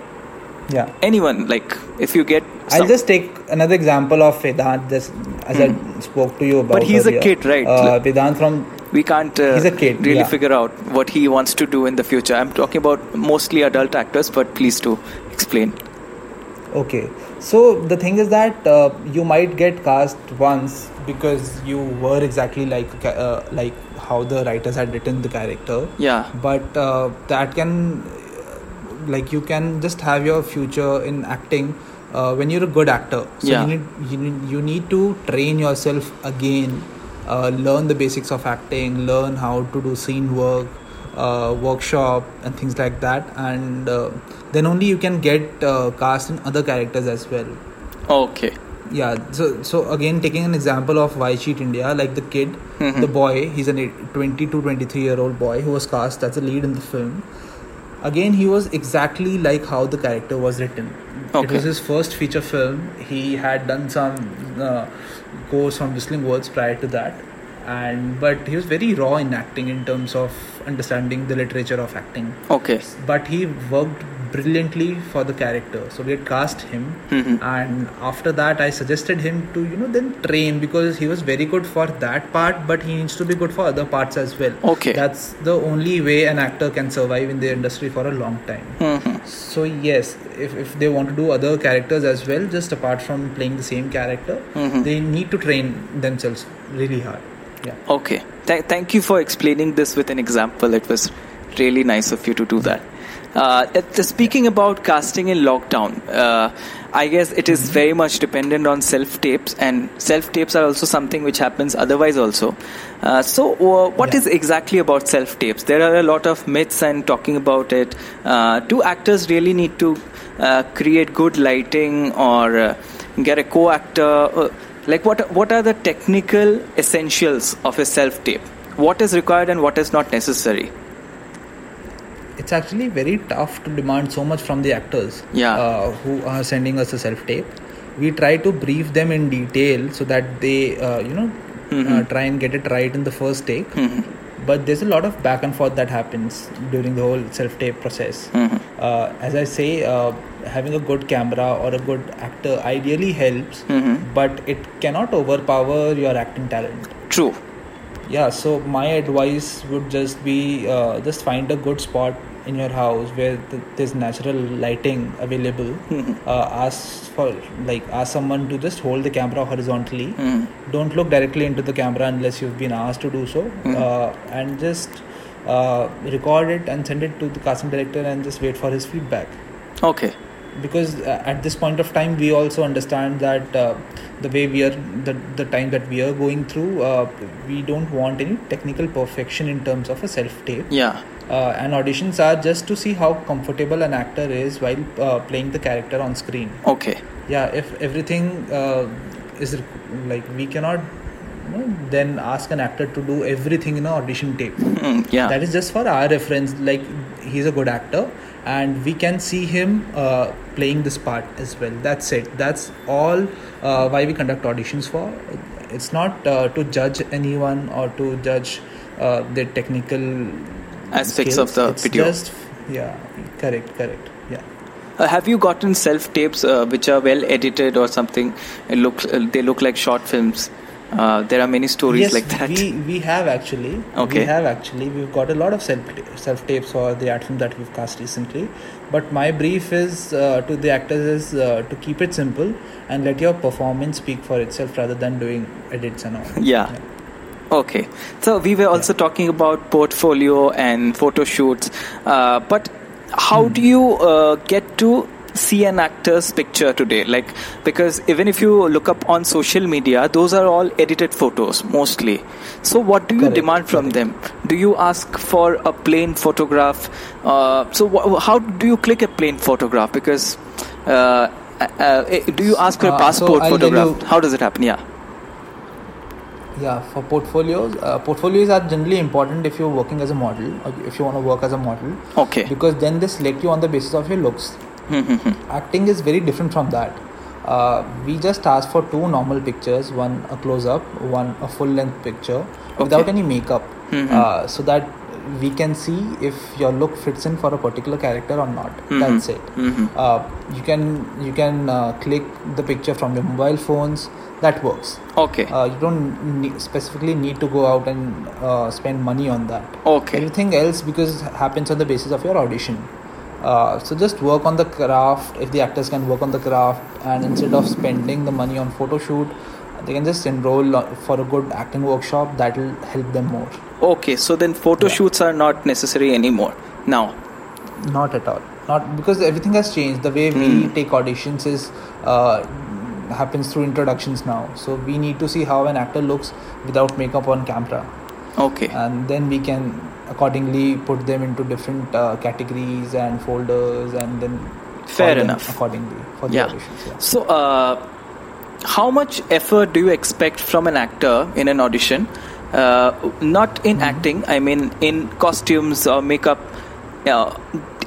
yeah. Anyone, like if you get. Some... I'll just take another example of Vedant, just as mm. I spoke to you about. But he's earlier. a kid, right? Uh, Vedant from. We can't uh, he's a kid, really yeah. figure out what he wants to do in the future. I'm talking about mostly adult actors, but please do explain. Okay, so the thing is that uh, you might get cast once because you were exactly like uh, like how the writers had written the character. Yeah. But uh, that can, like, you can just have your future in acting uh, when you're a good actor. So yeah. you need, you need you need to train yourself again, uh, learn the basics of acting, learn how to do scene work. Uh, workshop and things like that, and uh, then only you can get uh, cast in other characters as well. Okay. Yeah. So, so again, taking an example of Why Cheat India, like the kid, mm-hmm. the boy, he's a twenty-two, twenty-three year old boy who was cast as a lead in the film. Again, he was exactly like how the character was written. Okay. It was his first feature film. He had done some uh, course on Whistling Words prior to that. And but he was very raw in acting in terms of understanding the literature of acting. Okay. But he worked brilliantly for the character, so we had cast him. Mm-hmm. And after that, I suggested him to you know then train, because he was very good for that part, but he needs to be good for other parts as well. Okay. That's the only way an actor can survive in the industry for a long time. Mm-hmm. So yes, if if they want to do other characters as well, just apart from playing the same character, mm-hmm. they need to train themselves really hard. Yeah. Okay. Th- thank you for explaining this with an example. It was really nice of you to do that. Uh, the, speaking about casting in lockdown, uh, I guess it is very much dependent on self-tapes, and self-tapes are also something which happens otherwise also. Uh, so uh, what yeah. is exactly about self-tapes? There are a lot of myths and talking about it. Uh, do actors really need to uh, create good lighting or uh, get a co-actor? Uh, Like what what are the technical essentials of a self-tape? What is required and what is not necessary? It's actually very tough to demand so much from the actors yeah. uh, who are sending us a self-tape. We try to brief them in detail so that they, uh, you know, mm-hmm. uh, try and get it right in the first take. Mm-hmm. But there's a lot of back and forth that happens during the whole self-tape process. Mm-hmm. Uh, as I say... Uh, having a good camera or a good actor ideally helps, mm-hmm. but it cannot overpower your acting talent. True. Yeah, so my advice would just be uh, just find a good spot in your house where th- there's natural lighting available. Mm-hmm. Uh, ask for like ask someone to just hold the camera horizontally. Mm-hmm. Don't look directly into the camera unless you've been asked to do so. Mm-hmm. Uh, and just uh, record it and send it to the casting director and just wait for his feedback. Okay. Because uh, at this point of time, we also understand that uh, the way we are, the, the time that we are going through, uh, we don't want any technical perfection in terms of a self-tape. Yeah. Uh, and auditions are just to see how comfortable an actor is while uh, playing the character on screen. Okay. Yeah, if everything uh, is like, we cannot you know, then ask an actor to do everything in an audition tape. Mm, yeah. That is just for our reference, like he's a good actor. And we can see him uh, playing this part as well. That's it. That's all uh, why we conduct auditions for. It's not uh, to judge anyone or to judge uh, their technical aspects skills. Of the it's video. Just, yeah, correct, correct. Yeah. Uh, have you gotten self-tapes uh, which are well edited or something? It looks, uh, they look like short films. Uh, there are many stories yes, like that. We, we have actually. Okay. We have actually. We've got a lot of self-tapes for the art film that we've cast recently. But my brief is uh, to the actors is uh, to keep it simple and let your performance speak for itself rather than doing edits and all. Yeah. yeah. Okay. So we were also yeah. talking about portfolio and photo shoots. Uh, but how hmm. do you uh, get to see an actor's picture today? Like, because even if you look up on social media, those are all edited photos mostly. So what do you Correct. demand from Correct. them? Do you ask for a plain photograph? Uh, so wh- how do you click a plain photograph? Because uh, uh, do you ask for a passport uh, so photograph? How does it happen? Yeah. Yeah, for portfolios, uh, portfolios are generally important if you're working as a model or if you want to work as a model. Okay. Because then they select you on the basis of your looks. Acting is very different from that. Uh, we just ask for two normal pictures, one a close-up, one a full-length picture, okay. without any makeup, mm-hmm. uh, so that we can see if your look fits in for a particular character or not. Mm-hmm. That's it. Mm-hmm. Uh, you can you can uh, click the picture from your mobile phones. That works. Okay. Uh, you don't ne- specifically need to go out and uh, spend money on that. Okay. Everything else because happens on the basis of your audition. Uh, so just work on the craft. If the actors can work on the craft, and instead of spending the money on photo shoot, they can just enroll for a good acting workshop. That will help them more. Okay, so then photo yeah. shoots are not necessary anymore now? Not at all. Not because everything has changed. The way we mm. take auditions is uh, happens through introductions now. So we need to see how an actor looks without makeup on camera. Okay. And then we can accordingly put them into different uh, categories and folders, and then fair enough accordingly for the yeah. auditions. Yeah. So uh, how much effort do you expect from an actor in an audition? Uh, not in mm-hmm. acting, I mean in costumes or makeup. Uh,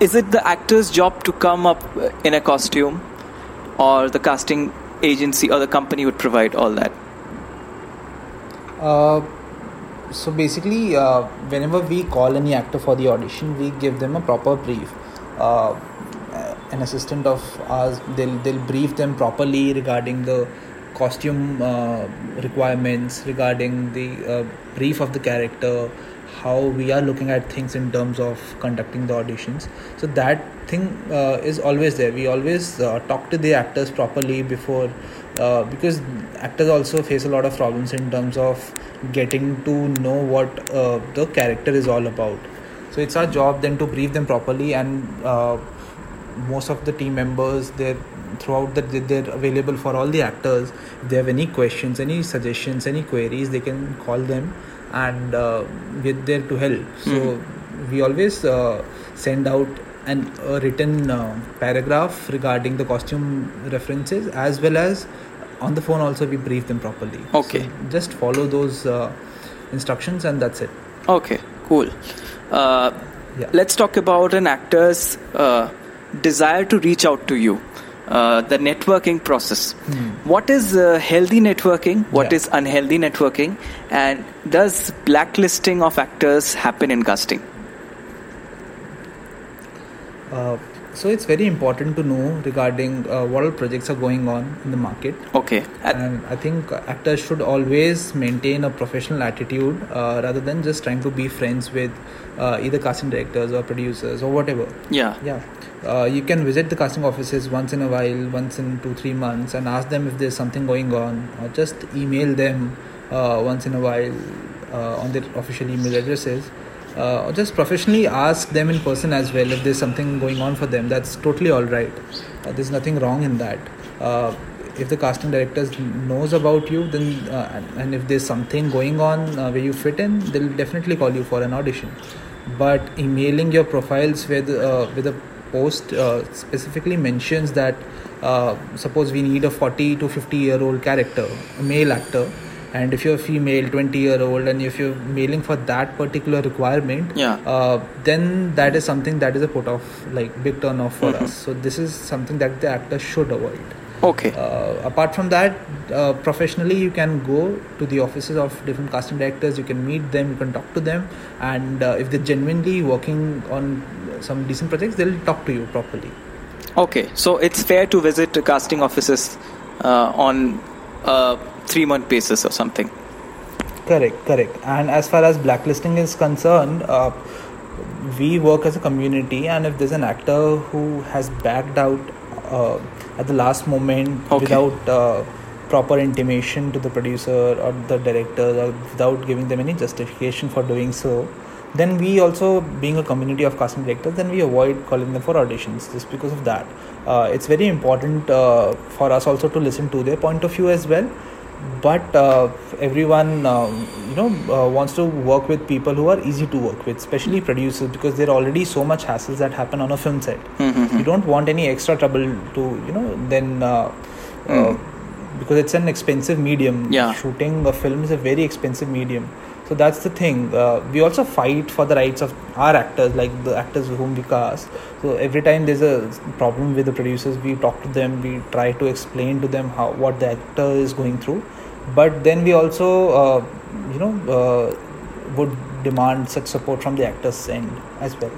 is it the actor's job to come up in a costume, or the casting agency or the company would provide all that? Uh, So basically, uh, whenever we call any actor for the audition, we give them a proper brief. Uh, an assistant of ours, they'll they'll brief them properly regarding the costume uh, requirements, regarding the uh, brief of the character, how we are looking at things in terms of conducting the auditions. So that thing uh, is always there. We always uh, talk to the actors properly before, uh, because actors also face a lot of problems in terms of getting to know what uh, the character is all about. So it's our job then to brief them properly, and uh, most of the team members, they're throughout the day, they're available for all the actors. If they have any questions, any suggestions, any queries, they can call them, and uh, we're there to help. So mm-hmm. we always uh, send out an, a written uh, paragraph regarding the costume references, as well as on the phone also we brief them properly. Okay. So just follow those uh, instructions and that's it. Okay, cool. Uh, yeah. Let's talk about an actor's uh, desire to reach out to you. Uh, the networking process. Hmm. What is uh, healthy networking? What yeah. is unhealthy networking? And does blacklisting of actors happen in casting? Uh, so it's very important to know regarding uh, what all projects are going on in the market. Okay. At- and I think actors should always maintain a professional attitude uh, rather than just trying to be friends with uh, either casting directors or producers or whatever. Yeah. Yeah. Uh, you can visit the casting offices once in a while, once in two, three months, and ask them if there's something going on, or just email them uh, once in a while uh, on their official email addresses, uh, or just professionally ask them in person as well if there's something going on for them. That's totally all right. Uh, there's nothing wrong in that. Uh, if the casting directors knows about you, then uh, and if there's something going on uh, where you fit in, they'll definitely call you for an audition. But emailing your profiles with uh, with a post uh, specifically mentions that uh, suppose we need a forty to fifty year old character, a male actor, and if you're a female, twenty year old, and if you're mailing for that particular requirement, yeah. uh, then that is something that is a put off, like big turn off for mm-hmm. us. So this is something that the actor should avoid. Okay. Uh, apart from that, uh, professionally you can go to the offices of different casting directors, you can meet them, you can talk to them, and uh, if they're genuinely working on some decent projects, they'll talk to you properly. Okay, so it's fair to visit casting offices uh, on a three-month basis or something. Correct, correct. And as far as blacklisting is concerned, uh, we work as a community, and if there's an actor who has backed out uh, at the last moment okay. without uh, proper intimation to the producer or the director, or without giving them any justification for doing so, then we also, being a community of casting directors, then we avoid calling them for auditions just because of that. Uh, it's very important uh, for us also to listen to their point of view as well. But uh, everyone, um, you know, uh, wants to work with people who are easy to work with, especially producers, because there are already so much hassles that happen on a film set. Mm-hmm. You don't want any extra trouble to, you know, then uh, mm. uh, because it's an expensive medium. Yeah. Shooting a film is a very expensive medium. So that's the thing. Uh, we also fight for the rights of our actors, like the actors whom we cast. So every time there's a problem with the producers, we talk to them, we try to explain to them how what the actor is going through. But then we also, uh, you know, uh, would demand such support from the actor's end as well.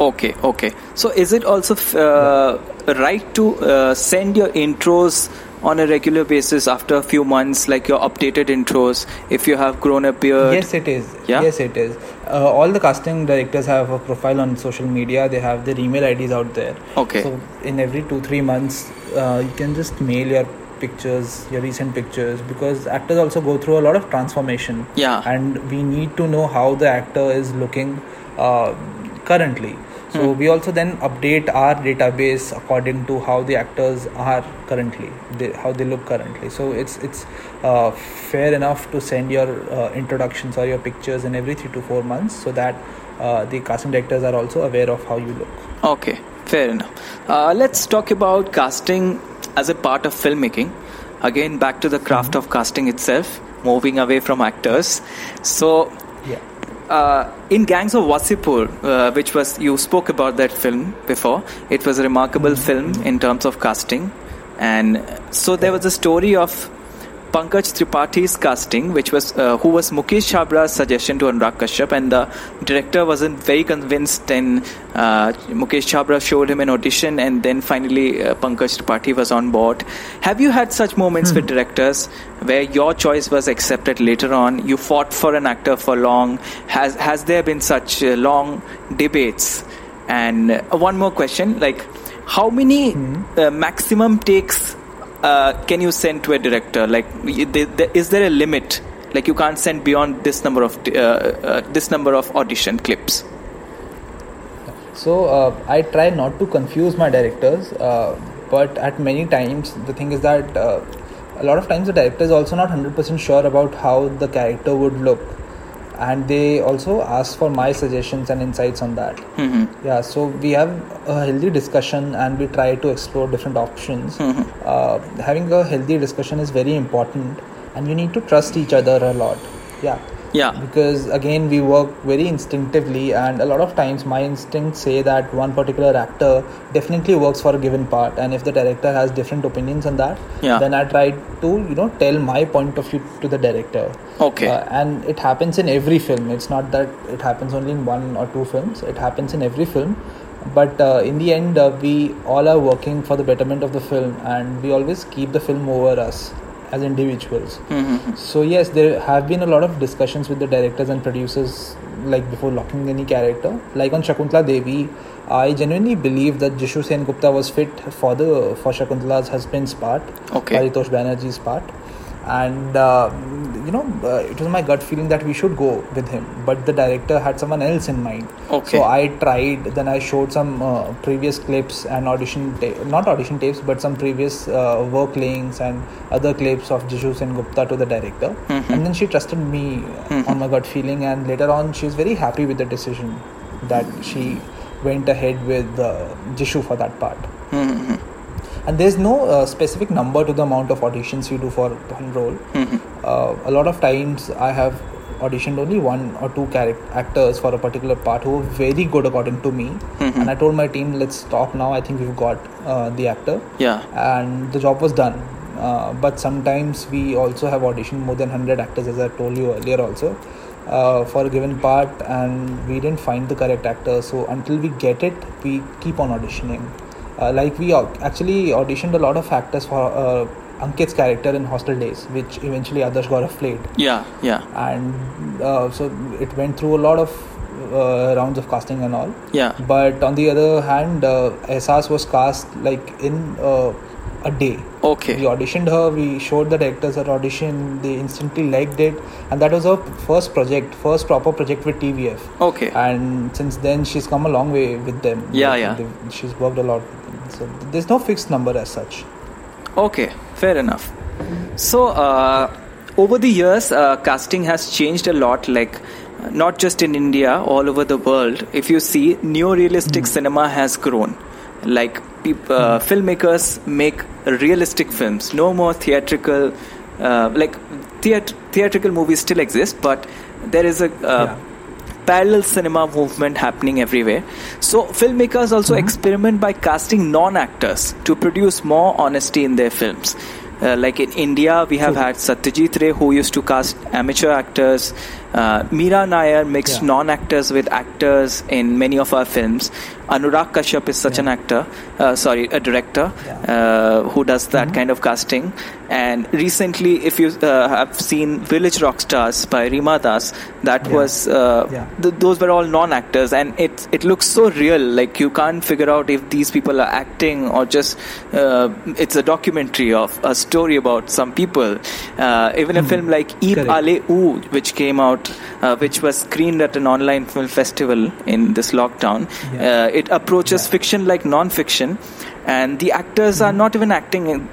Okay, okay. So is it also f- uh, yeah. right to uh, send your intros on a regular basis after a few months, like your updated intros, if you have grown a beard? Yes, it is. Yeah? Yes, it is. Uh, all the casting directors have a profile on social media. They have their email I Ds out there. Okay. So in every two, three months, uh, you can just mail your pictures, your recent pictures, because actors also go through a lot of transformation. Yeah. And we need to know how the actor is looking uh, currently. So we also then update our database according to how the actors are currently, they, how they look currently. So it's it's uh, fair enough to send your uh, introductions or your pictures in every three to four months so that uh, the casting directors are also aware of how you look. Okay, fair enough. Uh, let's talk about casting as a part of filmmaking. Again, back to the craft mm-hmm. of casting itself, moving away from actors. So... yeah. Uh, in Gangs of Wasseypur, uh, which was, you spoke about that film before, it was a remarkable mm-hmm. film in terms of casting. And so there was a story of Pankaj Tripathi casting, which was uh, who was Mukesh Chabra's suggestion to Anurag Kashyap, and the director wasn't very convinced. And uh, Mukesh Chhabra showed him an audition, and then finally uh, Pankaj Tripathi was on board. Have you had such moments hmm. with directors where your choice was accepted later on? You fought for an actor for long. Has has there been such uh, long debates? And uh, one more question: like, how many hmm. uh, maximum takes Uh, can you send to a director? Like, is there a limit? Like, you can't send beyond this number of uh, uh, this number of audition clips. So uh, I try not to confuse my directors, uh, but at many times the thing is that uh, a lot of times the director is also not one hundred percent sure about how the character would look, and they also ask for my suggestions and insights on that. Mm-hmm. Yeah, so we have a healthy discussion and we try to explore different options. Mm-hmm. Uh, having a healthy discussion is very important, and you need to trust each other a lot. Yeah. Yeah. Because again, we work very instinctively, and a lot of times my instincts say that one particular actor definitely works for a given part, and if the director has different opinions on that, yeah. then I try to, you know, tell my point of view to the director. Okay. Uh, and it happens in every film. It's not that it happens only in one or two films. It happens in every film. But uh, in the end, uh, we all are working for the betterment of the film, and we always keep the film over us as individuals. Mm-hmm. So yes, there have been a lot of discussions with the directors and producers, like before locking any character. Like on Shakuntala Devi, I genuinely believe that Jisshu Sengupta was fit for the for Shakuntala's husband's part, okay. Paritosh Banerjee's part, and uh, you know uh, it was my gut feeling that we should go with him. But the director had someone else in mind. Okay. So I tried. Then I showed some uh, previous clips and audition ta- not audition tapes, but some previous uh, work links and other clips of Jisshu Sengupta to the director, mm-hmm. and then she trusted me mm-hmm. on my gut feeling. And later on, she was very happy with the decision that she went ahead with uh, Jisshu for that part. Mm-hmm. And there's no uh, specific number to the amount of auditions you do for one role. Mm-hmm. Uh, a lot of times I have auditioned only one or two character actors for a particular part who were very good according to me. Mm-hmm. And I told my team, let's stop now. I think we've got uh, the actor. Yeah. And the job was done. Uh, but sometimes we also have auditioned more than one hundred actors, as I told you earlier also, uh, for a given part. And we didn't find the correct actor. So until we get it, we keep on auditioning. Uh, like we actually auditioned a lot of actors for uh, Ankit's character in Hostel Daze, which eventually Adarsh Gaurav played. Yeah, yeah. And uh, so it went through a lot of uh, rounds of casting and all. Yeah. But on the other hand, uh, Ehsaas was cast like in uh, a day. Okay. We auditioned her, we showed the directors her audition, they instantly liked it, and that was her first project, first proper project with T V F. Okay. And since then, she's come a long way with them. Yeah, like, yeah. They, she's worked a lot with them. So there's no fixed number as such. Okay, fair enough. So, uh, over the years, uh, casting has changed a lot, like not just in India, all over the world. If you see, neo-realistic mm. cinema has grown. Like, peop- uh, mm. filmmakers make realistic films, no more theatrical, uh, like theat- theatrical movies still exist, but there is a... Uh, yeah. parallel cinema movement happening everywhere. So filmmakers also mm-hmm. experiment by casting non-actors to produce more honesty in their films. Uh, like in India, we have True. had Satyajit Ray, who used to cast amateur actors. Uh, Meera Nair mixed yeah. non-actors with actors in many of our films. Anurag Kashyap is such yeah. an actor, uh, sorry, a director yeah. uh, who does that mm-hmm. kind of casting. And recently, if you uh, have seen Village Rockstars by Reema Das, that yeah. was uh, yeah. th- those were all non-actors, and it it looks so real. Like you can't figure out if these people are acting or just uh, it's a documentary of a story about some people. Uh, even mm-hmm. a film like Eep Aale Oo, which came out. Uh, which was screened at an online film festival in this lockdown. Yeah. Uh, it approaches yeah. fiction like non-fiction, and the actors mm-hmm. are not even acting;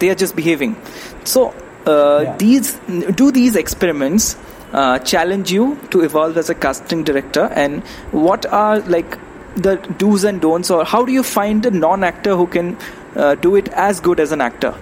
they are just behaving. So, uh, yeah. these do these experiments uh, challenge you to evolve as a casting director? And what are like the do's and don'ts, or how do you find a non-actor who can uh, do it as good as an actor?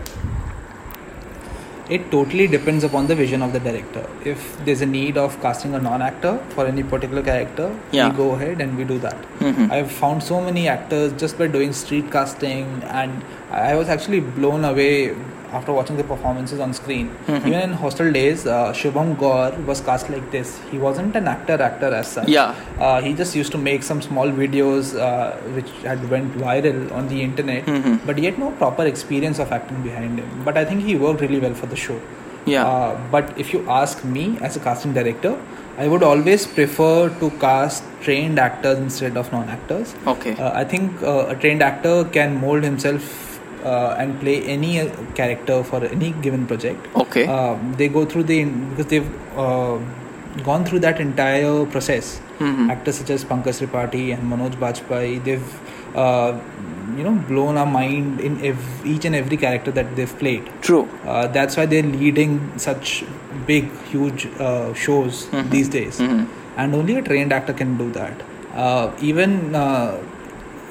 It totally depends upon the vision of the director. If there's a need of casting a non-actor for any particular character, yeah. we go ahead and we do that. Mm-hmm. I've found so many actors just by doing street casting, and I was actually blown away after watching the performances on screen. Mm-hmm. Even in Hostel Daze, uh, Shubham Gaur was cast like this. He wasn't an actor-actor as such. Yeah. Uh, he just used to make some small videos uh, which had went viral on the internet, mm-hmm. but he had no proper experience of acting behind him. But I think he worked really well for the show. Yeah. Uh, but if you ask me as a casting director, I would always prefer to cast trained actors instead of non-actors. Okay. Uh, I think uh, a trained actor can mold himself Uh, and play any uh, character for any given project. Okay. Um, they go through the because they've uh, gone through that entire process. Mm-hmm. Actors such as Pankaj Tripathi and Manoj Bajpayee, they've uh, you know blown our mind in ev- each and every character that they've played. True. Uh, that's why they're leading such big, huge uh, shows mm-hmm. these days, mm-hmm. and only a trained actor can do that. Uh, even uh,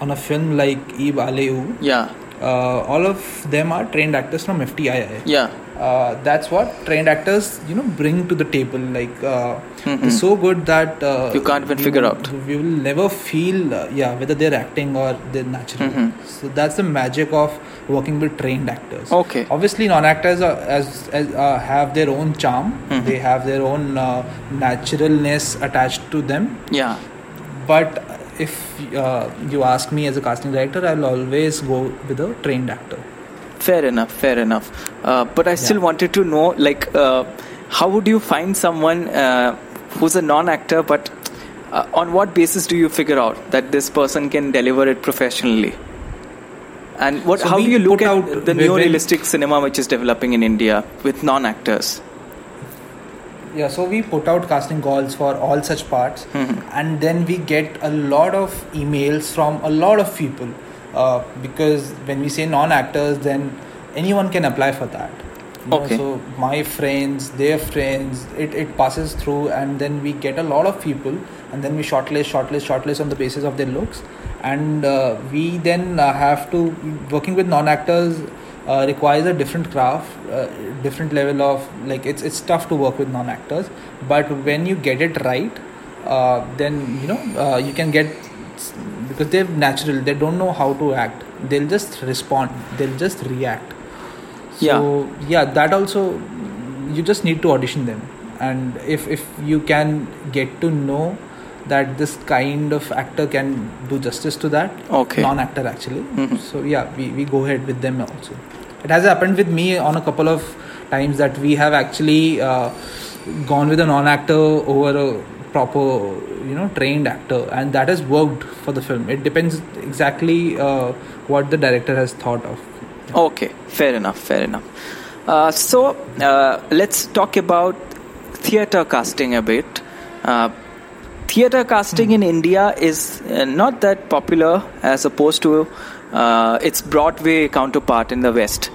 on a film like Eep Aale Oo. Yeah. Uh, all of them are trained actors from F T I I. Yeah. Uh, that's what trained actors, you know, bring to the table. Like, uh, they're so good that uh, you can't even figure will, out. We will never feel, uh, yeah, whether they're acting or they're natural. Mm-hmm. So that's the magic of working with trained actors. Okay. Obviously, non-actors are, as, as uh, have their own charm. Mm-hmm. They have their own uh, naturalness attached to them. Yeah. But if uh, you ask me as a casting director, I'll always go with a trained actor. Fair enough, fair enough. Uh, but I still yeah. wanted to know, like, uh, how would you find someone uh, who's a non-actor, but uh, on what basis do you figure out that this person can deliver it professionally? And what? So how do you look at the neo-realistic cinema which is developing in India with non-actors? Yeah, so we put out casting calls for all such parts, mm-hmm. and then we get a lot of emails from a lot of people uh, because when we say non-actors, then anyone can apply for that. Okay. Know? So my friends, their friends, it, it passes through, and then we get a lot of people, and then we shortlist, shortlist, shortlist on the basis of their looks, and uh, we then uh, have to working with non-actors. Uh, requires a different craft, uh, different level of like it's it's tough to work with non-actors. But when you get it right, uh, then you know uh, you can get because they're natural. They don't know how to act. They'll just respond. They'll just react. So yeah, yeah that also you just need to audition them. And if if you can get to know that this kind of actor can do justice to that. Okay. Non-actor actually. Mm-hmm. So yeah, we, we go ahead with them also. It has happened with me on a couple of times that we have actually uh, gone with a non-actor over a proper, you know, trained actor, and that has worked for the film. It depends exactly uh, what the director has thought of. Yeah. Okay, fair enough, fair enough. Uh, so uh, let's talk about theatre casting a bit. Uh, theatre casting mm-hmm. in India is uh, not that popular as opposed to uh, its Broadway counterpart in the West.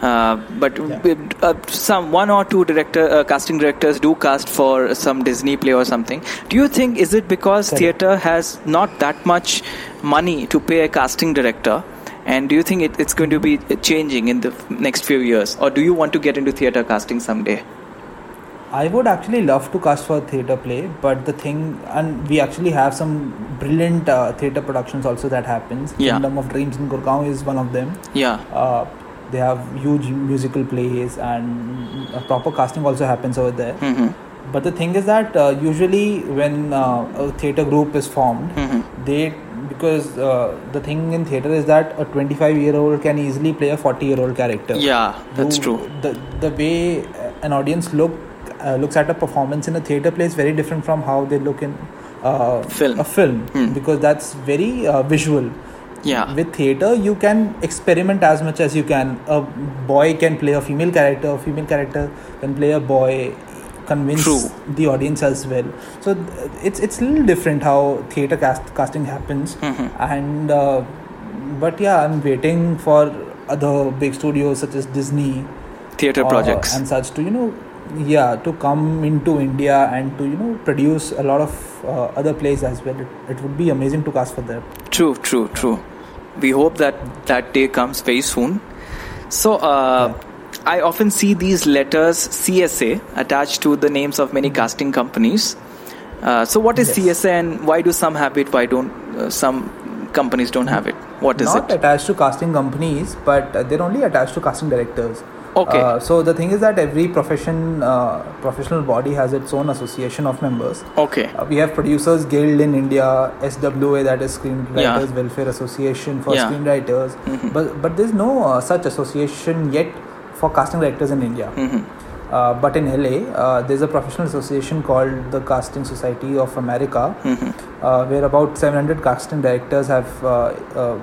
Uh, but yeah. with, uh, some one or two director uh, casting directors do cast for some Disney play or something. Do you think is it because Sorry. theatre has not that much money to pay a casting director? And do you think it, it's going to be changing in the next few years? Or do you want to get into theatre casting someday? I would actually love to cast for a theatre play, but the thing, and we actually have some brilliant uh, theatre productions also that happens. Yeah. Kingdom of Dreams in Gurgaon is one of them. Yeah. Uh, they have huge musical plays and a proper casting also happens over there. Mm-hmm. But the thing is that uh, usually when uh, a theatre group is formed, mm-hmm. they... Because uh, the thing in theatre is that a twenty-five-year-old can easily play a forty-year-old character. Yeah, that's who, true. The the way an audience look uh, looks at a performance in a theatre play is very different from how they look in uh, film. a film. Hmm. Because that's very uh, visual. Yeah. With theatre, you can experiment as much as you can. A boy can play a female character, a female character can play a boy. Convince True. the audience as well. So th- it's it's a little different how theatre cast- casting happens. Mm-hmm. And uh, but yeah, I'm waiting for other big studios such as Disney theatre uh, projects and such to you know yeah to come into India and to you know produce a lot of uh, other plays as well. It, it would be amazing to cast for them. True, true, true. We hope that that day comes very soon. So. Uh, yeah. I often see these letters C S A attached to the names of many casting companies. Uh, so what is yes. C S A and why do some have it, why don't uh, some companies don't have it? What is Not it? Not attached to casting companies, but they're only attached to casting directors. Okay. Uh, so the thing is that every profession, uh, professional body has its own association of members. Okay. Uh, we have Producers Guild in India, S W A, that is Screenwriters yeah. Welfare Association for yeah. Screenwriters. Mm-hmm. But, but there's no uh, such association yet for casting directors in India. Mm-hmm. Uh, but in L A, uh, there's a professional association called the Casting Society of America, mm-hmm. uh, where about seven hundred casting directors have, uh, uh,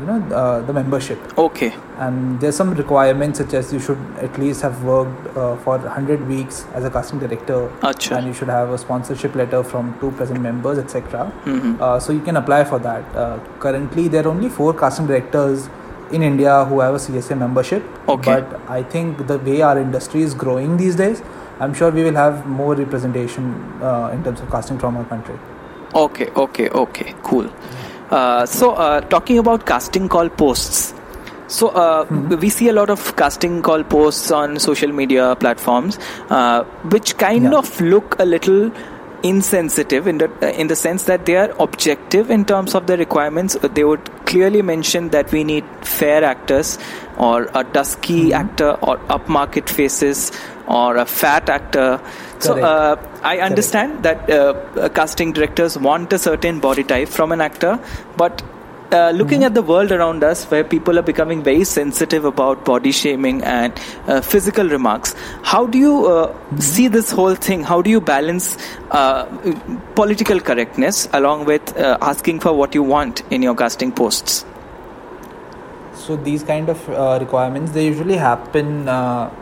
you know, uh, the membership. Okay. And there's some requirements such as you should at least have worked uh, for one hundred weeks as a casting director. Achha. And you should have a sponsorship letter from two present members, et cetera. Mm-hmm. Uh, so you can apply for that. Uh, currently, there are only four casting directors in India who have a C S A membership. Okay. But I think the way our industry is growing these days, I'm sure we will have more representation uh, in terms of casting from our country. Okay, okay, okay, cool. Uh, so uh, talking about casting call posts. So uh, mm-hmm. we see a lot of casting call posts on social media platforms, uh, which kind yeah. of look a little insensitive in the uh, in the sense that they are objective in terms of the requirements. They would clearly mention that we need fair actors or a dusky mm-hmm. actor or upmarket faces or a fat actor. Correct. So uh, I understand Correct. that uh, casting directors want a certain body type from an actor, but Uh, looking mm-hmm. at the world around us where people are becoming very sensitive about body shaming and uh, physical remarks, how do you uh, mm-hmm. see this whole thing? How do you balance uh, political correctness along with uh, asking for what you want in your casting posts? So these kind of uh, requirements, they usually happen uh,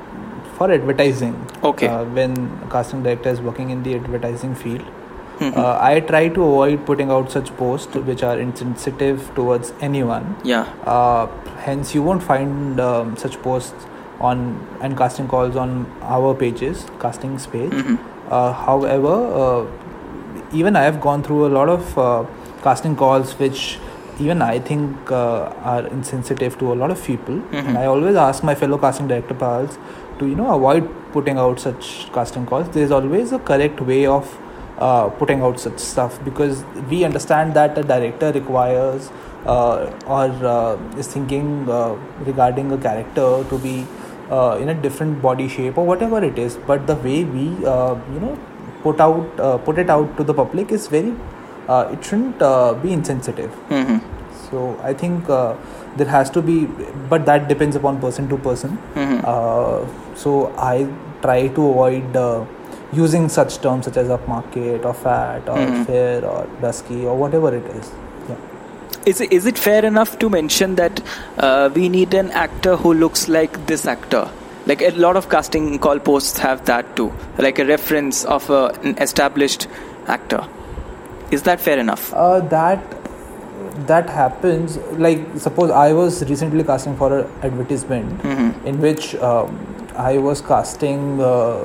for advertising. Okay. Uh, when a casting director is working in the advertising field. Mm-hmm. Uh, I try to avoid putting out such posts which are insensitive towards anyone. Yeah. Uh, hence, you won't find um, such posts on and casting calls on our pages, casting's page. Mm-hmm. Uh, however, uh, even I have gone through a lot of uh, casting calls which even I think uh, are insensitive to a lot of people. Mm-hmm. And I always ask my fellow casting director pals to, you know, avoid putting out such casting calls. There's always a correct way of Uh, putting out such stuff, because we understand that a director requires uh, or uh, is thinking uh, regarding a character to be uh, in a different body shape or whatever it is, but the way we uh, you know put out uh, put it out to the public is very uh, it shouldn't uh, be insensitive. Mm-hmm. So I think uh, there has to be, but that depends upon person to person. Mm-hmm. Uh, so I try to avoid uh, using such terms such as upmarket or fat or mm-hmm. fair or dusky or whatever it is. Yeah. Is it, is it fair enough to mention that uh, we need an actor who looks like this actor? Like a lot of casting call posts have that too, like a reference of a, an established actor. Is that fair enough? Uh, that that happens. Like suppose I was recently casting for an advertisement mm-hmm. in which um, I was casting uh,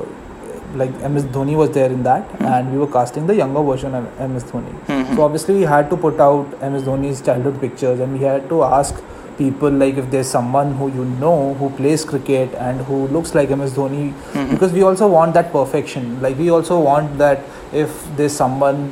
like M S Dhoni was there in that mm-hmm. and we were casting the younger version of M S Dhoni. Mm-hmm. So obviously we had to put out M S Dhoni's childhood pictures and we had to ask people like if there's someone who you know who plays cricket and who looks like M S Dhoni mm-hmm. because we also want that perfection. Like we also want that if there's someone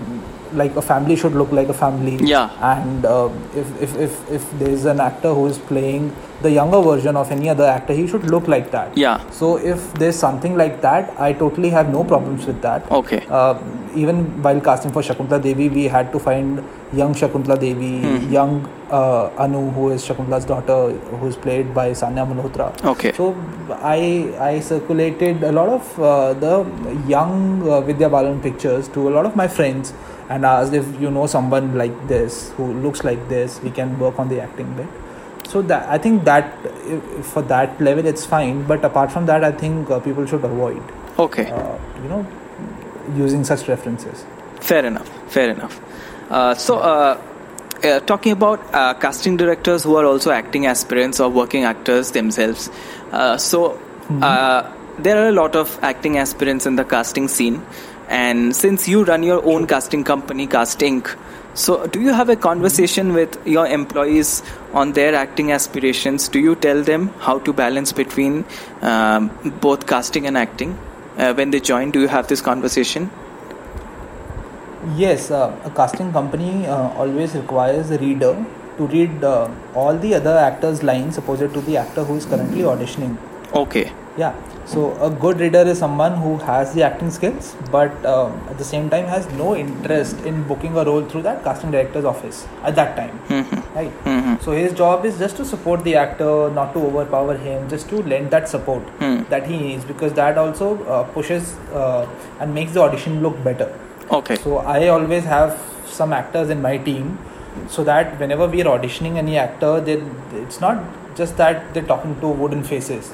like a family should look like a family. Yeah. And uh, if, if if if there's an actor who is playing the younger version of any other actor, he should look like that. Yeah. So if there's something like that, I totally have no problems with that. Okay. Uh, even while casting for Shakuntala Devi, we had to find young Shakuntala Devi, mm-hmm. young uh, Anu, who is Shakuntala's daughter, who is played by Sania Malhotra. Okay. So I I circulated a lot of uh, the young uh, Vidya Balan pictures to a lot of my friends. And asked if you know someone like this who looks like this, we can work on the acting bit. So that I think that if for that level it's fine. But apart from that, I think uh, people should avoid. Okay. Uh, you know, using such references. Fair enough. Fair enough. Uh, so. Uh, Uh, talking about uh, casting directors who are also acting aspirants or working actors themselves. Uh, so mm-hmm. uh, there are a lot of acting aspirants in the casting scene. And since you run your own casting company, Casting Incorporated, so do you have a conversation mm-hmm. with your employees on their acting aspirations? Do you tell them how to balance between um, both casting and acting uh, when they join? Do you have this conversation? Yes, uh, a casting company uh, always requires a reader to read uh, all the other actors' lines opposite to the actor who is currently auditioning. Okay. Yeah. So a good reader is someone who has the acting skills, but uh, at the same time has no interest in booking a role through that casting director's office at that time. Mm-hmm. Right. Mm-hmm. So his job is just to support the actor, not to overpower him, just to lend that support mm. that he needs, because that also uh, pushes uh, and makes the audition look better. Okay. So I always have some actors in my team, so that whenever we are auditioning any actor, they, it's not just that they're talking to wooden faces.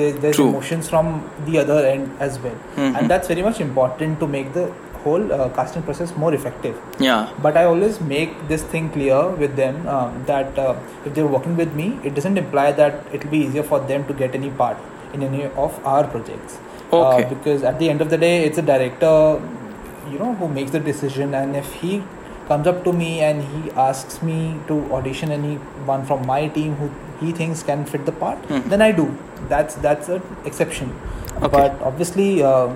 There, there's True. Emotions from the other end as well, mm-hmm. and that's very much important to make the whole uh, casting process more effective. Yeah. But I always make this thing clear with them uh, that uh, if they're working with me, it doesn't imply that it'll be easier for them to get any part in any of our projects. Okay. Uh, because at the end of the day, it's a director. You know, who makes the decision, and if he comes up to me and he asks me to audition anyone from my team who he thinks can fit the part, mm. then I do. That's that's an exception. Okay. But obviously, um,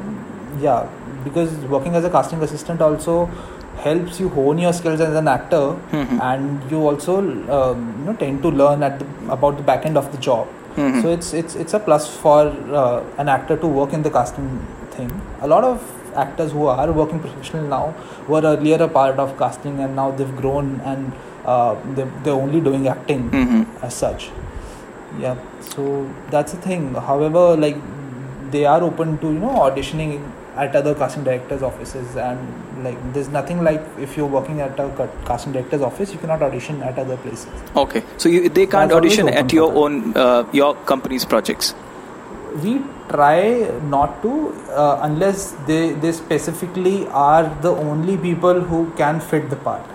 yeah, because working as a casting assistant also helps you hone your skills as an actor, mm-hmm. and you also um, you know tend to learn at the, about the back end of the job. Mm-hmm. So it's it's it's a plus for uh, an actor to work in the casting thing. A lot of actors who are working professional now were earlier a part of casting, and now they've grown and uh, they they're only doing acting mm-hmm. as such. Yeah, so that's the thing. However, like they are open to you know auditioning at other casting directors' offices, and like there's nothing like if you're working at a casting director's office, you cannot audition at other places. Okay, so you, they can't that's audition at your own uh, your company's projects. We try not to uh, unless they, they specifically are the only people who can fit the part.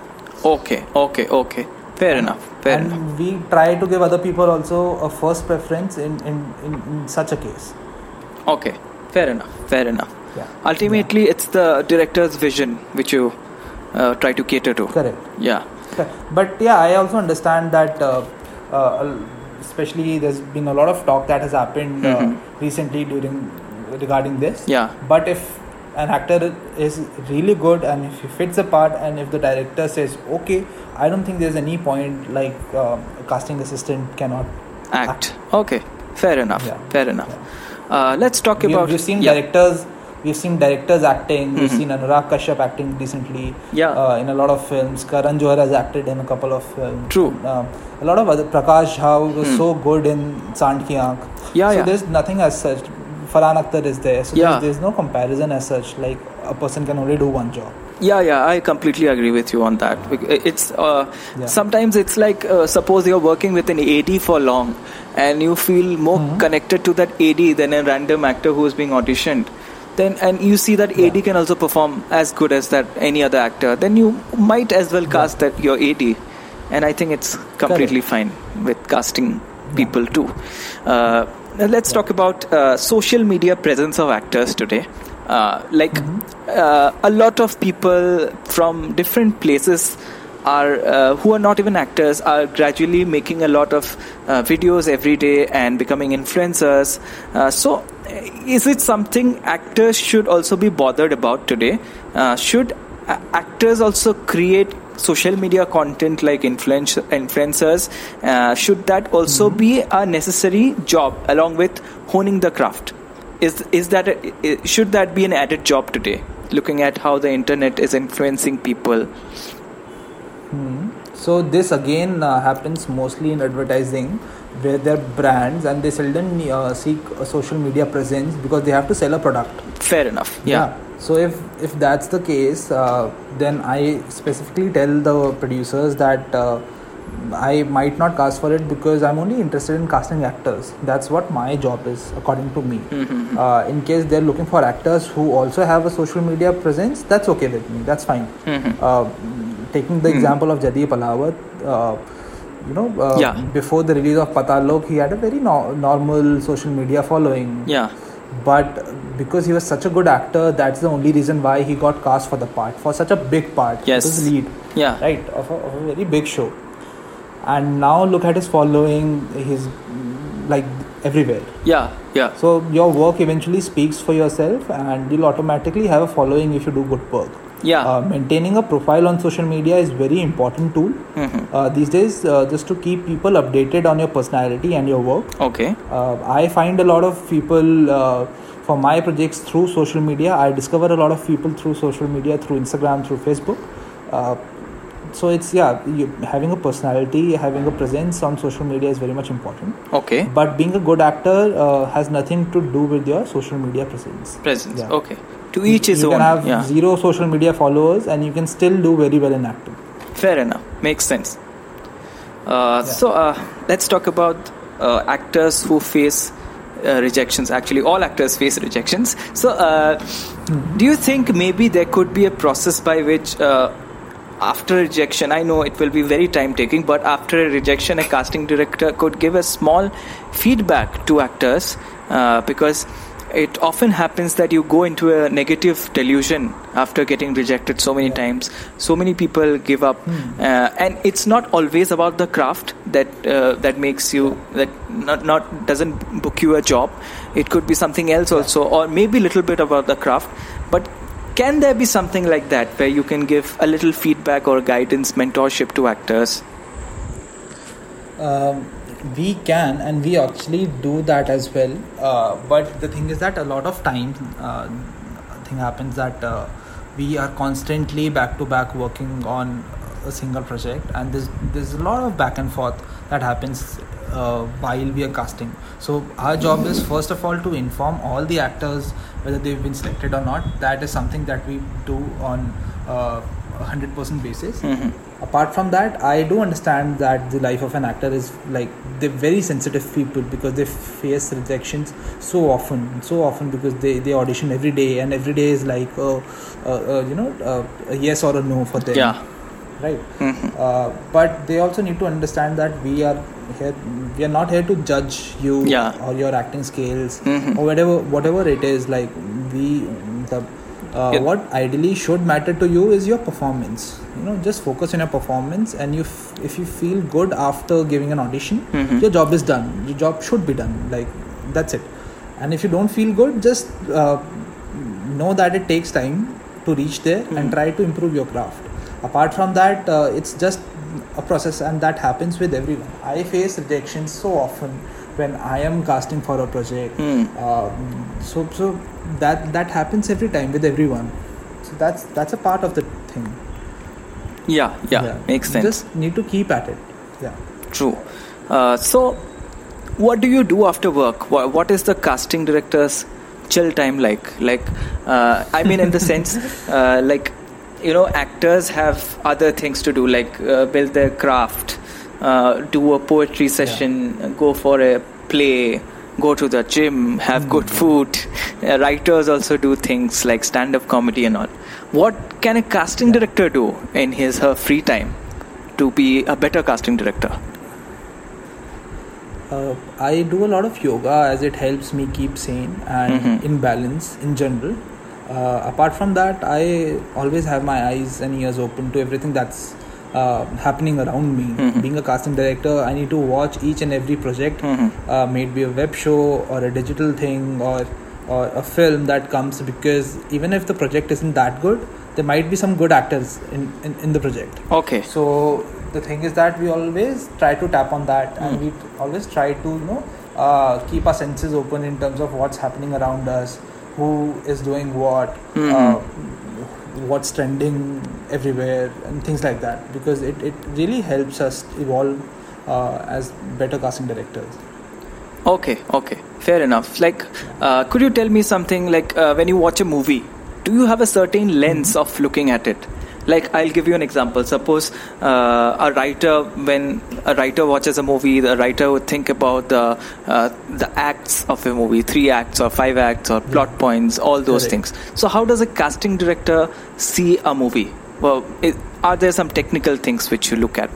Okay, okay, okay. Fair enough, fair and enough. And we try to give other people also a first preference in, in, in, in such a case. Okay, fair enough, fair enough. Yeah. Ultimately, yeah. It's the director's vision which you uh, try to cater to. Correct. Yeah. But yeah, I also understand that uh, uh, especially there's been a lot of talk that has happened mm-hmm. uh, recently during regarding this. Yeah. But if an actor is really good and if he fits the part and if the director says okay, I don't think there's any point like uh, a casting assistant cannot act. act. Okay, fair enough. Yeah. Fair enough. Yeah. Uh, let's talk we, about. We've seen yeah. directors We've seen directors acting. Mm-hmm. We've seen Anurag Kashyap acting recently. Yeah. Uh, in a lot of films, Karan Johar has acted in a couple of films. True. Uh, a lot of other Prakash Jha was mm. so good in Saand Ki Aankh. Yeah. So yeah. there's nothing as such. Farhan Akhtar is there, so yeah. there's, there's no comparison as such. Like a person can only do one job. Yeah, yeah, I completely agree with you on that. It's uh, yeah. sometimes it's like uh, suppose you're working with an A D for long, and you feel more mm-hmm. connected to that A D than a random actor who's being auditioned. Then and you see that A D yeah. can also perform as good as that any other actor. Then you might as well cast yeah. that your A D, and I think it's completely Correct. fine with casting people yeah. too. Uh, let's yeah. talk about uh, social media presence of actors today. Uh, like mm-hmm. uh, a lot of people from different places are uh, who are not even actors are gradually making a lot of uh, videos every day and becoming influencers. Uh, so is it something actors should also be bothered about today? Uh, should a- actors also create social media content like influence- influencers? Uh, should that also mm-hmm. be a necessary job along with honing the craft? Is is that a, should that be an added job today? Looking at how the internet is influencing people. Hmm. So this again uh, happens mostly in advertising, where their brands and they seldom uh, seek a social media presence because they have to sell a product. Fair enough. Yeah. yeah. So if if that's the case, uh, then I specifically tell the producers that. Uh, I might not cast for it because I'm only interested in casting actors. That's what my job is, according to me. Mm-hmm. Uh, in case they're looking for actors who also have a social media presence, that's okay with me. That's fine. Mm-hmm. Uh, taking the mm-hmm. example of Jaideep Ahlawat, uh, you know, uh, yeah. before the release of Pata Lok, he had a very no- normal social media following. Yeah. But because he was such a good actor, that's the only reason why he got cast for the part, for such a big part. Yes. His lead. Yeah. Right. Of a, of a very big show. And now look at his following, his like everywhere. Yeah, yeah. So your work eventually speaks for yourself and you'll automatically have a following if you do good work. Yeah. Uh, maintaining a profile on social media is very important tool. Mm-hmm. Uh, these days, uh, just to keep people updated on your personality and your work. Okay. Uh, I find a lot of people uh, for my projects through social media. I discover a lot of people through social media, through Instagram, through Facebook. Uh, So it's yeah, you, having a personality, having a presence on social media is very much important. Okay. But being a good actor uh, has nothing to do with your social media presence. Presence. Yeah. Okay. To each his own. You can have yeah. zero social media followers, and you can still do very well in acting. Fair enough. Makes sense. Uh, yeah. So uh, let's talk about uh, actors who face uh, rejections. Actually, all actors face rejections. So, uh, mm-hmm. do you think maybe there could be a process by which? Uh, After rejection, I know it will be very time taking, but after a rejection, a casting director could give a small feedback to actors uh, because it often happens that you go into a negative delusion after getting rejected so many yeah. times. So many people give up, mm. uh, and it's not always about the craft that uh, that makes you yeah. that not not doesn't book you a job. It could be something else yeah. also, or maybe a little bit about the craft, but. Can there be something like that where you can give a little feedback or guidance, mentorship to actors? Um, we can, and we actually do that as well. Uh, but the thing is that a lot of times, uh, thing happens that uh, we are constantly back to back working on a single project, and there's there's a lot of back and forth that happens uh, while we are casting. So our job is first of all to inform all the actors. Whether they've been selected or not, that is something that we do on uh, a hundred percent basis. Mm-hmm. Apart from that, I do understand that the life of an actor is like they're very sensitive people because they face rejections so often, so often because they, they audition every day and every day is like a, a, a, you know a, a yes or a no for them. Yeah. Right. Mm-hmm. Uh, but they also need to understand that we are. Here, we are not here to judge you yeah. or your acting skills mm-hmm. or whatever whatever it is. Like we, the uh, yeah. what ideally should matter to you is your performance. You know, just focus on your performance, and you f- if you feel good after giving an audition, mm-hmm. your job is done. Your job should be done. Like that's it. And if you don't feel good, just uh, know that it takes time to reach there mm-hmm. and try to improve your craft. Apart from that, uh, it's just. A process, and that happens with everyone. I face rejections so often when I am casting for a project. Mm. Uh, so, so that that happens every time with everyone. So that's that's a part of the thing. Yeah, yeah, yeah. Makes sense. You just need to keep at it. Yeah. True. Uh, so, what do you do after work? What, what is the casting director's chill time like? Like, uh, I mean, in the sense, uh, like, you know, actors have other things to do, like uh, build their craft, uh, do a poetry session, yeah. go for a play, go to the gym, have mm-hmm. good food. Uh, writers also do things like stand-up comedy and all. What can a casting yeah. director do in his her free time to be a better casting director? Uh, I do a lot of yoga as it helps me keep sane and mm-hmm. in balance in general. Uh, apart from that, I always have my eyes and ears open to everything that's uh, happening around me. Mm-hmm. Being a casting director, I need to watch each and every project, mm-hmm. uh, maybe a web show or a digital thing or, or a film that comes, because even if the project isn't that good, there might be some good actors in, in, in the project. Okay. So the thing is that we always try to tap on that, mm. and we always try to, you know, uh, keep our senses open in terms of what's happening around us, who is doing what, mm-hmm. uh, what's trending everywhere and things like that, because it, it really helps us evolve uh, as better casting directors. Okay, okay. Fair enough. Like, uh, could you tell me something, like uh, when you watch a movie, do you have a certain lens of looking at it? Like, I'll give you an example. Suppose uh, a writer, when a writer watches a movie, the writer would think about the uh, the acts of a movie, three acts or five acts or plot yeah. points, all those Correct. things. So how does a casting director see a movie? Well, it, are there some technical things which you look at?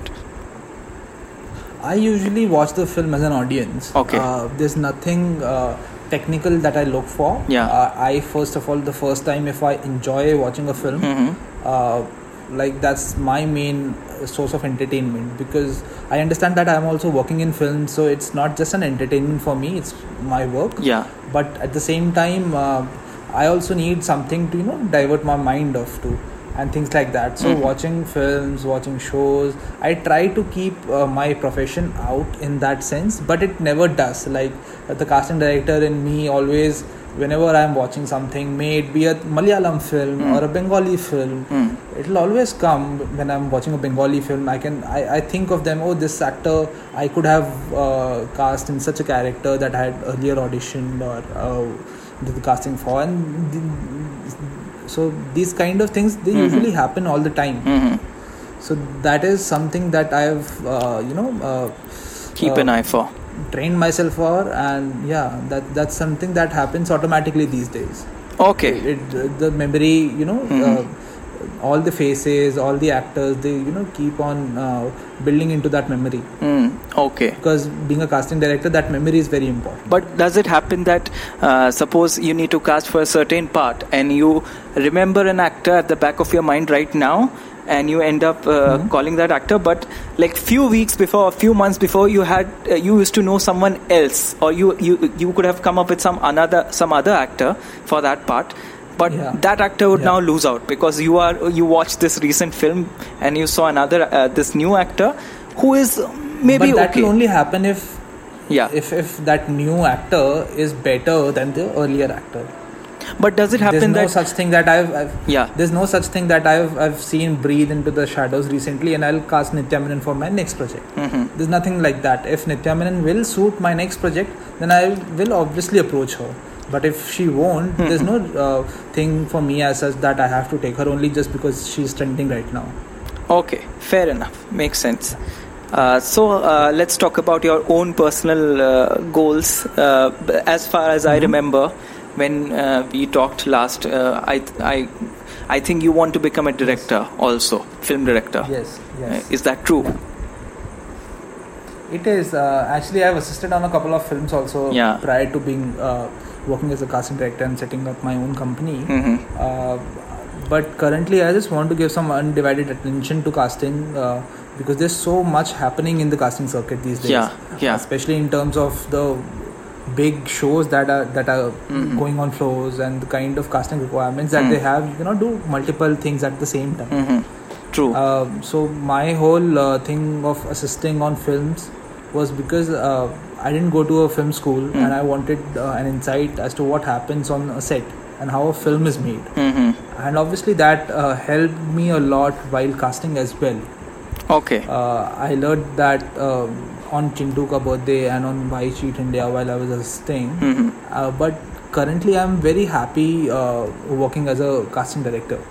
I usually watch the film as an audience. Okay. Uh, there's nothing uh, technical that I look for. Yeah. Uh, I, first of all, the first time if I enjoy watching a film, mm-hmm. Uh, like that's my main source of entertainment, because I understand that I'm also working in film, so it's not just an entertainment for me, it's my work. Yeah. But at the same time, uh, I also need something to, you know, divert my mind off to and things like that. So mm-hmm. watching films, watching shows, I try to keep uh, my profession out in that sense, but it never does. Like uh, the casting director in me always, whenever I'm watching something, may it be a Malayalam film mm. or a Bengali film, mm. it'll always come when I'm watching a Bengali film. I can I, I think of them, oh, this actor I could have uh, cast in such a character that I had earlier auditioned or uh, did the casting for. And the, so these kind of things, they mm-hmm. usually happen all the time. Mm-hmm. So that is something that I've, uh, you know... Uh, Keep uh, an eye for. Train myself for, and yeah, that that's something that happens automatically these days. Okay. It, it, the memory, you know, mm-hmm. uh, all the faces, all the actors, they, you know, keep on uh, building into that memory. Mm. Okay. Because being a casting director, that memory is very important. But does it happen that uh, suppose you need to cast for a certain part and you remember an actor at the back of your mind right now, and you end up uh, mm-hmm. calling that actor, but like few weeks before, a few months before, you had uh, you used to know someone else, or you, you you could have come up with some another some other actor for that part, but yeah. that actor would yeah. now lose out because you are you watched this recent film and you saw another uh, this new actor who is maybe but that okay. will only happen if yeah if if that new actor is better than the earlier actor. But does it happen there's no that such thing that I've, I've yeah there's no such thing that I've I've seen Breathe into the Shadows recently, and I'll cast Nitya Menon for my next project. Mm-hmm. There's nothing like that. If Nitya Menon will suit my next project, then I will obviously approach her. But if she won't, mm-hmm. there's no uh, thing for me as such that I have to take her only just because she's trending right now. Okay, fair enough, makes sense. Uh, so uh, let's talk about your own personal uh, goals. Uh, as far as mm-hmm. I remember, when uh, we talked last, uh, I, I, I think you want to become a director yes. also, film director. Yes, yes. Uh, is that true? It is. Uh, actually, I've assisted on a couple of films also yeah. prior to being uh, working as a casting director and setting up my own company. Mm-hmm. Uh, but currently, I just want to give some undivided attention to casting uh, because there's so much happening in the casting circuit these days. Yeah, yeah. Especially in terms of the big shows that are that are mm-hmm. going on floors, and the kind of casting requirements that mm-hmm. they have. You cannot do multiple things at the same time. Mm-hmm. True. Uh, so my whole uh, thing of assisting on films was because uh, I didn't go to a film school, mm. and I wanted uh, an insight as to what happens on a set and how a film is made. Mm-hmm. And obviously that uh, helped me a lot while casting as well. Okay. Uh, I learned that uh, on Chintu Ka Birthday and on Why Cheat India while I was a staying. Mm-hmm. Uh, but currently I'm very happy uh, working as a casting director.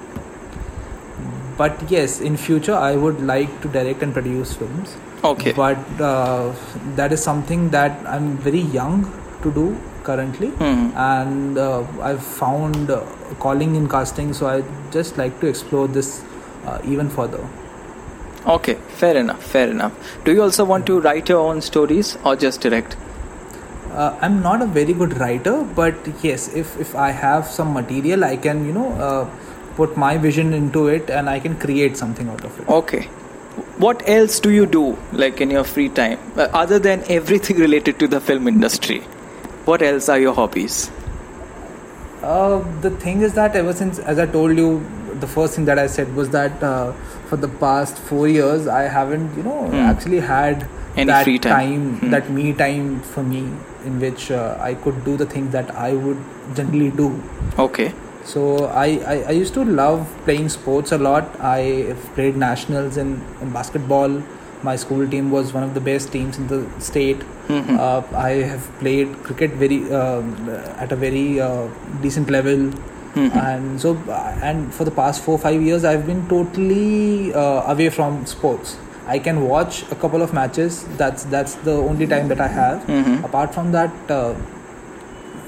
But yes, in future I would like to direct and produce films. Okay. But uh, that is something that I'm very young to do currently. Mm-hmm. And uh, I've found uh, calling in casting, so I just like to explore this uh, even further. Okay, fair enough, fair enough. Do you also want to write your own stories or just direct? Uh, I'm not a very good writer, but yes, if, if I have some material, I can, you know, uh, put my vision into it and I can create something out of it. Okay. What else do you do, like, in your free time? Uh, other than everything related to the film industry, what else are your hobbies? Uh, the thing is that ever since, as I told you, the first thing that I said was that uh, for the past four years, I haven't, you know, mm. actually had Any that free time, time mm. that me time for me, in which uh, I could do the things that I would generally do. Okay. So I, I, I used to love playing sports a lot. I played nationals in, in basketball. My school team was one of the best teams in the state. Mm-hmm. Uh, I have played cricket very uh, at a very uh, decent level. Mm-hmm. And so, and for the past four, five years, I've been totally uh, away from sports. I can watch a couple of matches. That's that's the only time that I have. Mm-hmm. Apart from that, uh,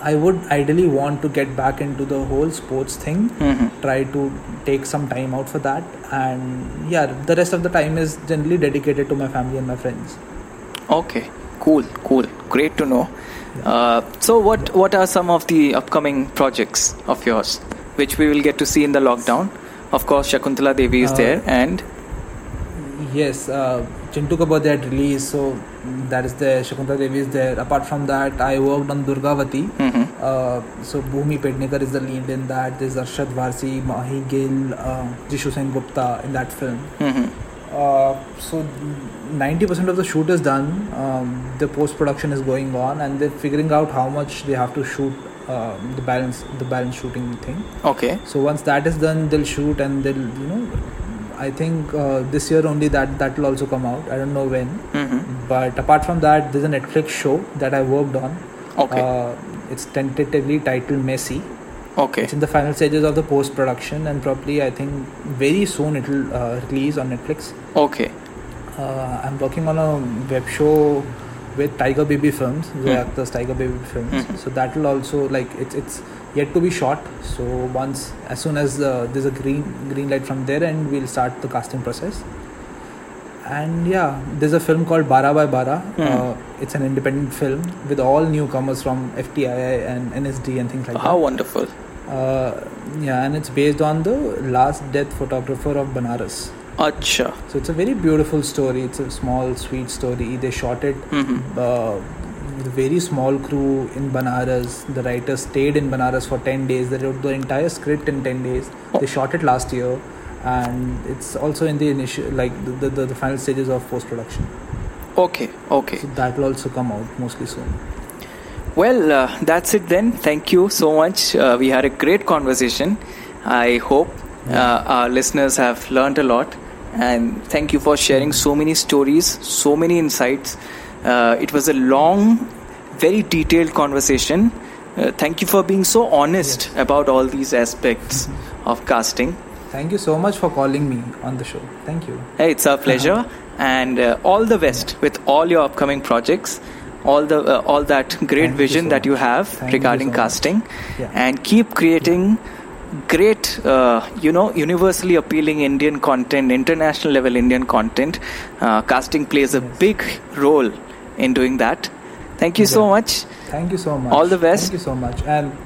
I would ideally want to get back into the whole sports thing. Mm-hmm. Try to take some time out for that. And yeah, the rest of the time is generally dedicated to my family and my friends. Okay, cool, cool. Great to know. Uh, so what what are some of the upcoming projects of yours which we will get to see in the lockdown? Of course, Shakuntala Devi is uh, there, and yes, uh, Chintu Ka Birthday had released, so that is there. Shakuntala Devi is there. Apart from that, I worked on Durgavati. Mm-hmm. Uh, so Bhumi Pednekar is the lead in that. There's Arshad Varsi, Mahi Gill, uh, Jisshu Sengupta in that film. Mm-hmm. Uh, so ninety percent of the shoot is done. Um, the post-production is going on, and they're figuring out how much they have to shoot uh, the balance, the balance shooting thing. Okay. So once that is done, they'll shoot, and they'll, you know, I think uh, this year only that that will also come out. I don't know when. Mm-hmm. But apart from that, there's a Netflix show that I worked on. Okay. Uh, it's tentatively titled Messy. Okay. It's in the final stages of the post-production, and probably, I think, very soon it will uh, release on Netflix. Okay. Uh, I'm working on a web show with Tiger Baby Films, Zoya mm. Akhtar's Tiger Baby Films. Mm-hmm. So that will also, like, it's it's yet to be shot. So once, as soon as uh, there's a green green light from there, and we'll start the casting process. And yeah, there's a film called Bara by Bara. Mm. Uh, it's an independent film with all newcomers from F T I I and N S D and things like How that. How wonderful. Uh, yeah, and it's based on the last death photographer of Banaras. Acha. So it's a very beautiful story. It's a small, sweet story. They shot it mm-hmm. uh, with a very small crew in Banaras. The writer stayed in Banaras for ten days. They wrote the entire script in ten days. Oh. They shot it last year, and it's also in the initial, like the, the, the final stages of post-production. Okay, okay. So that will also come out mostly soon. Well, uh, that's it then. Thank you so much. Uh, we had a great conversation. I hope uh, our listeners have learned a lot. And thank you for sharing so many stories, so many insights. Uh, it was a long, very detailed conversation. Uh, thank you for being so honest yes. about all these aspects mm-hmm. of casting. Thank you so much for calling me on the show. Thank you. Hey, it's our pleasure. Uh-huh. And uh, all the best yeah. with all your upcoming projects. All the uh, all that great Thank vision you so that you have Thank regarding you so casting, yeah. and keep creating great, uh, you know, universally appealing Indian content, international level Indian content. Uh, casting plays a yes. big role in doing that. Thank you yeah. so much. Thank you so much. All the best. Thank you so much. And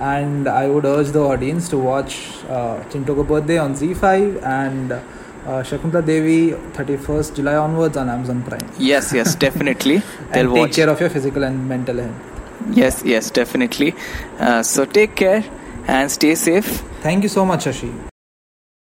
and I would urge the audience to watch uh, Chintu Ka Birthday on Z five and. Uh, Shakuntala Devi, thirty-first July onwards on Amazon Prime. Yes, yes, definitely. They'll and take watch. Care of your physical and mental health. Yes, yes, definitely. Uh, so take care and stay safe. Thank you so much, Shashi.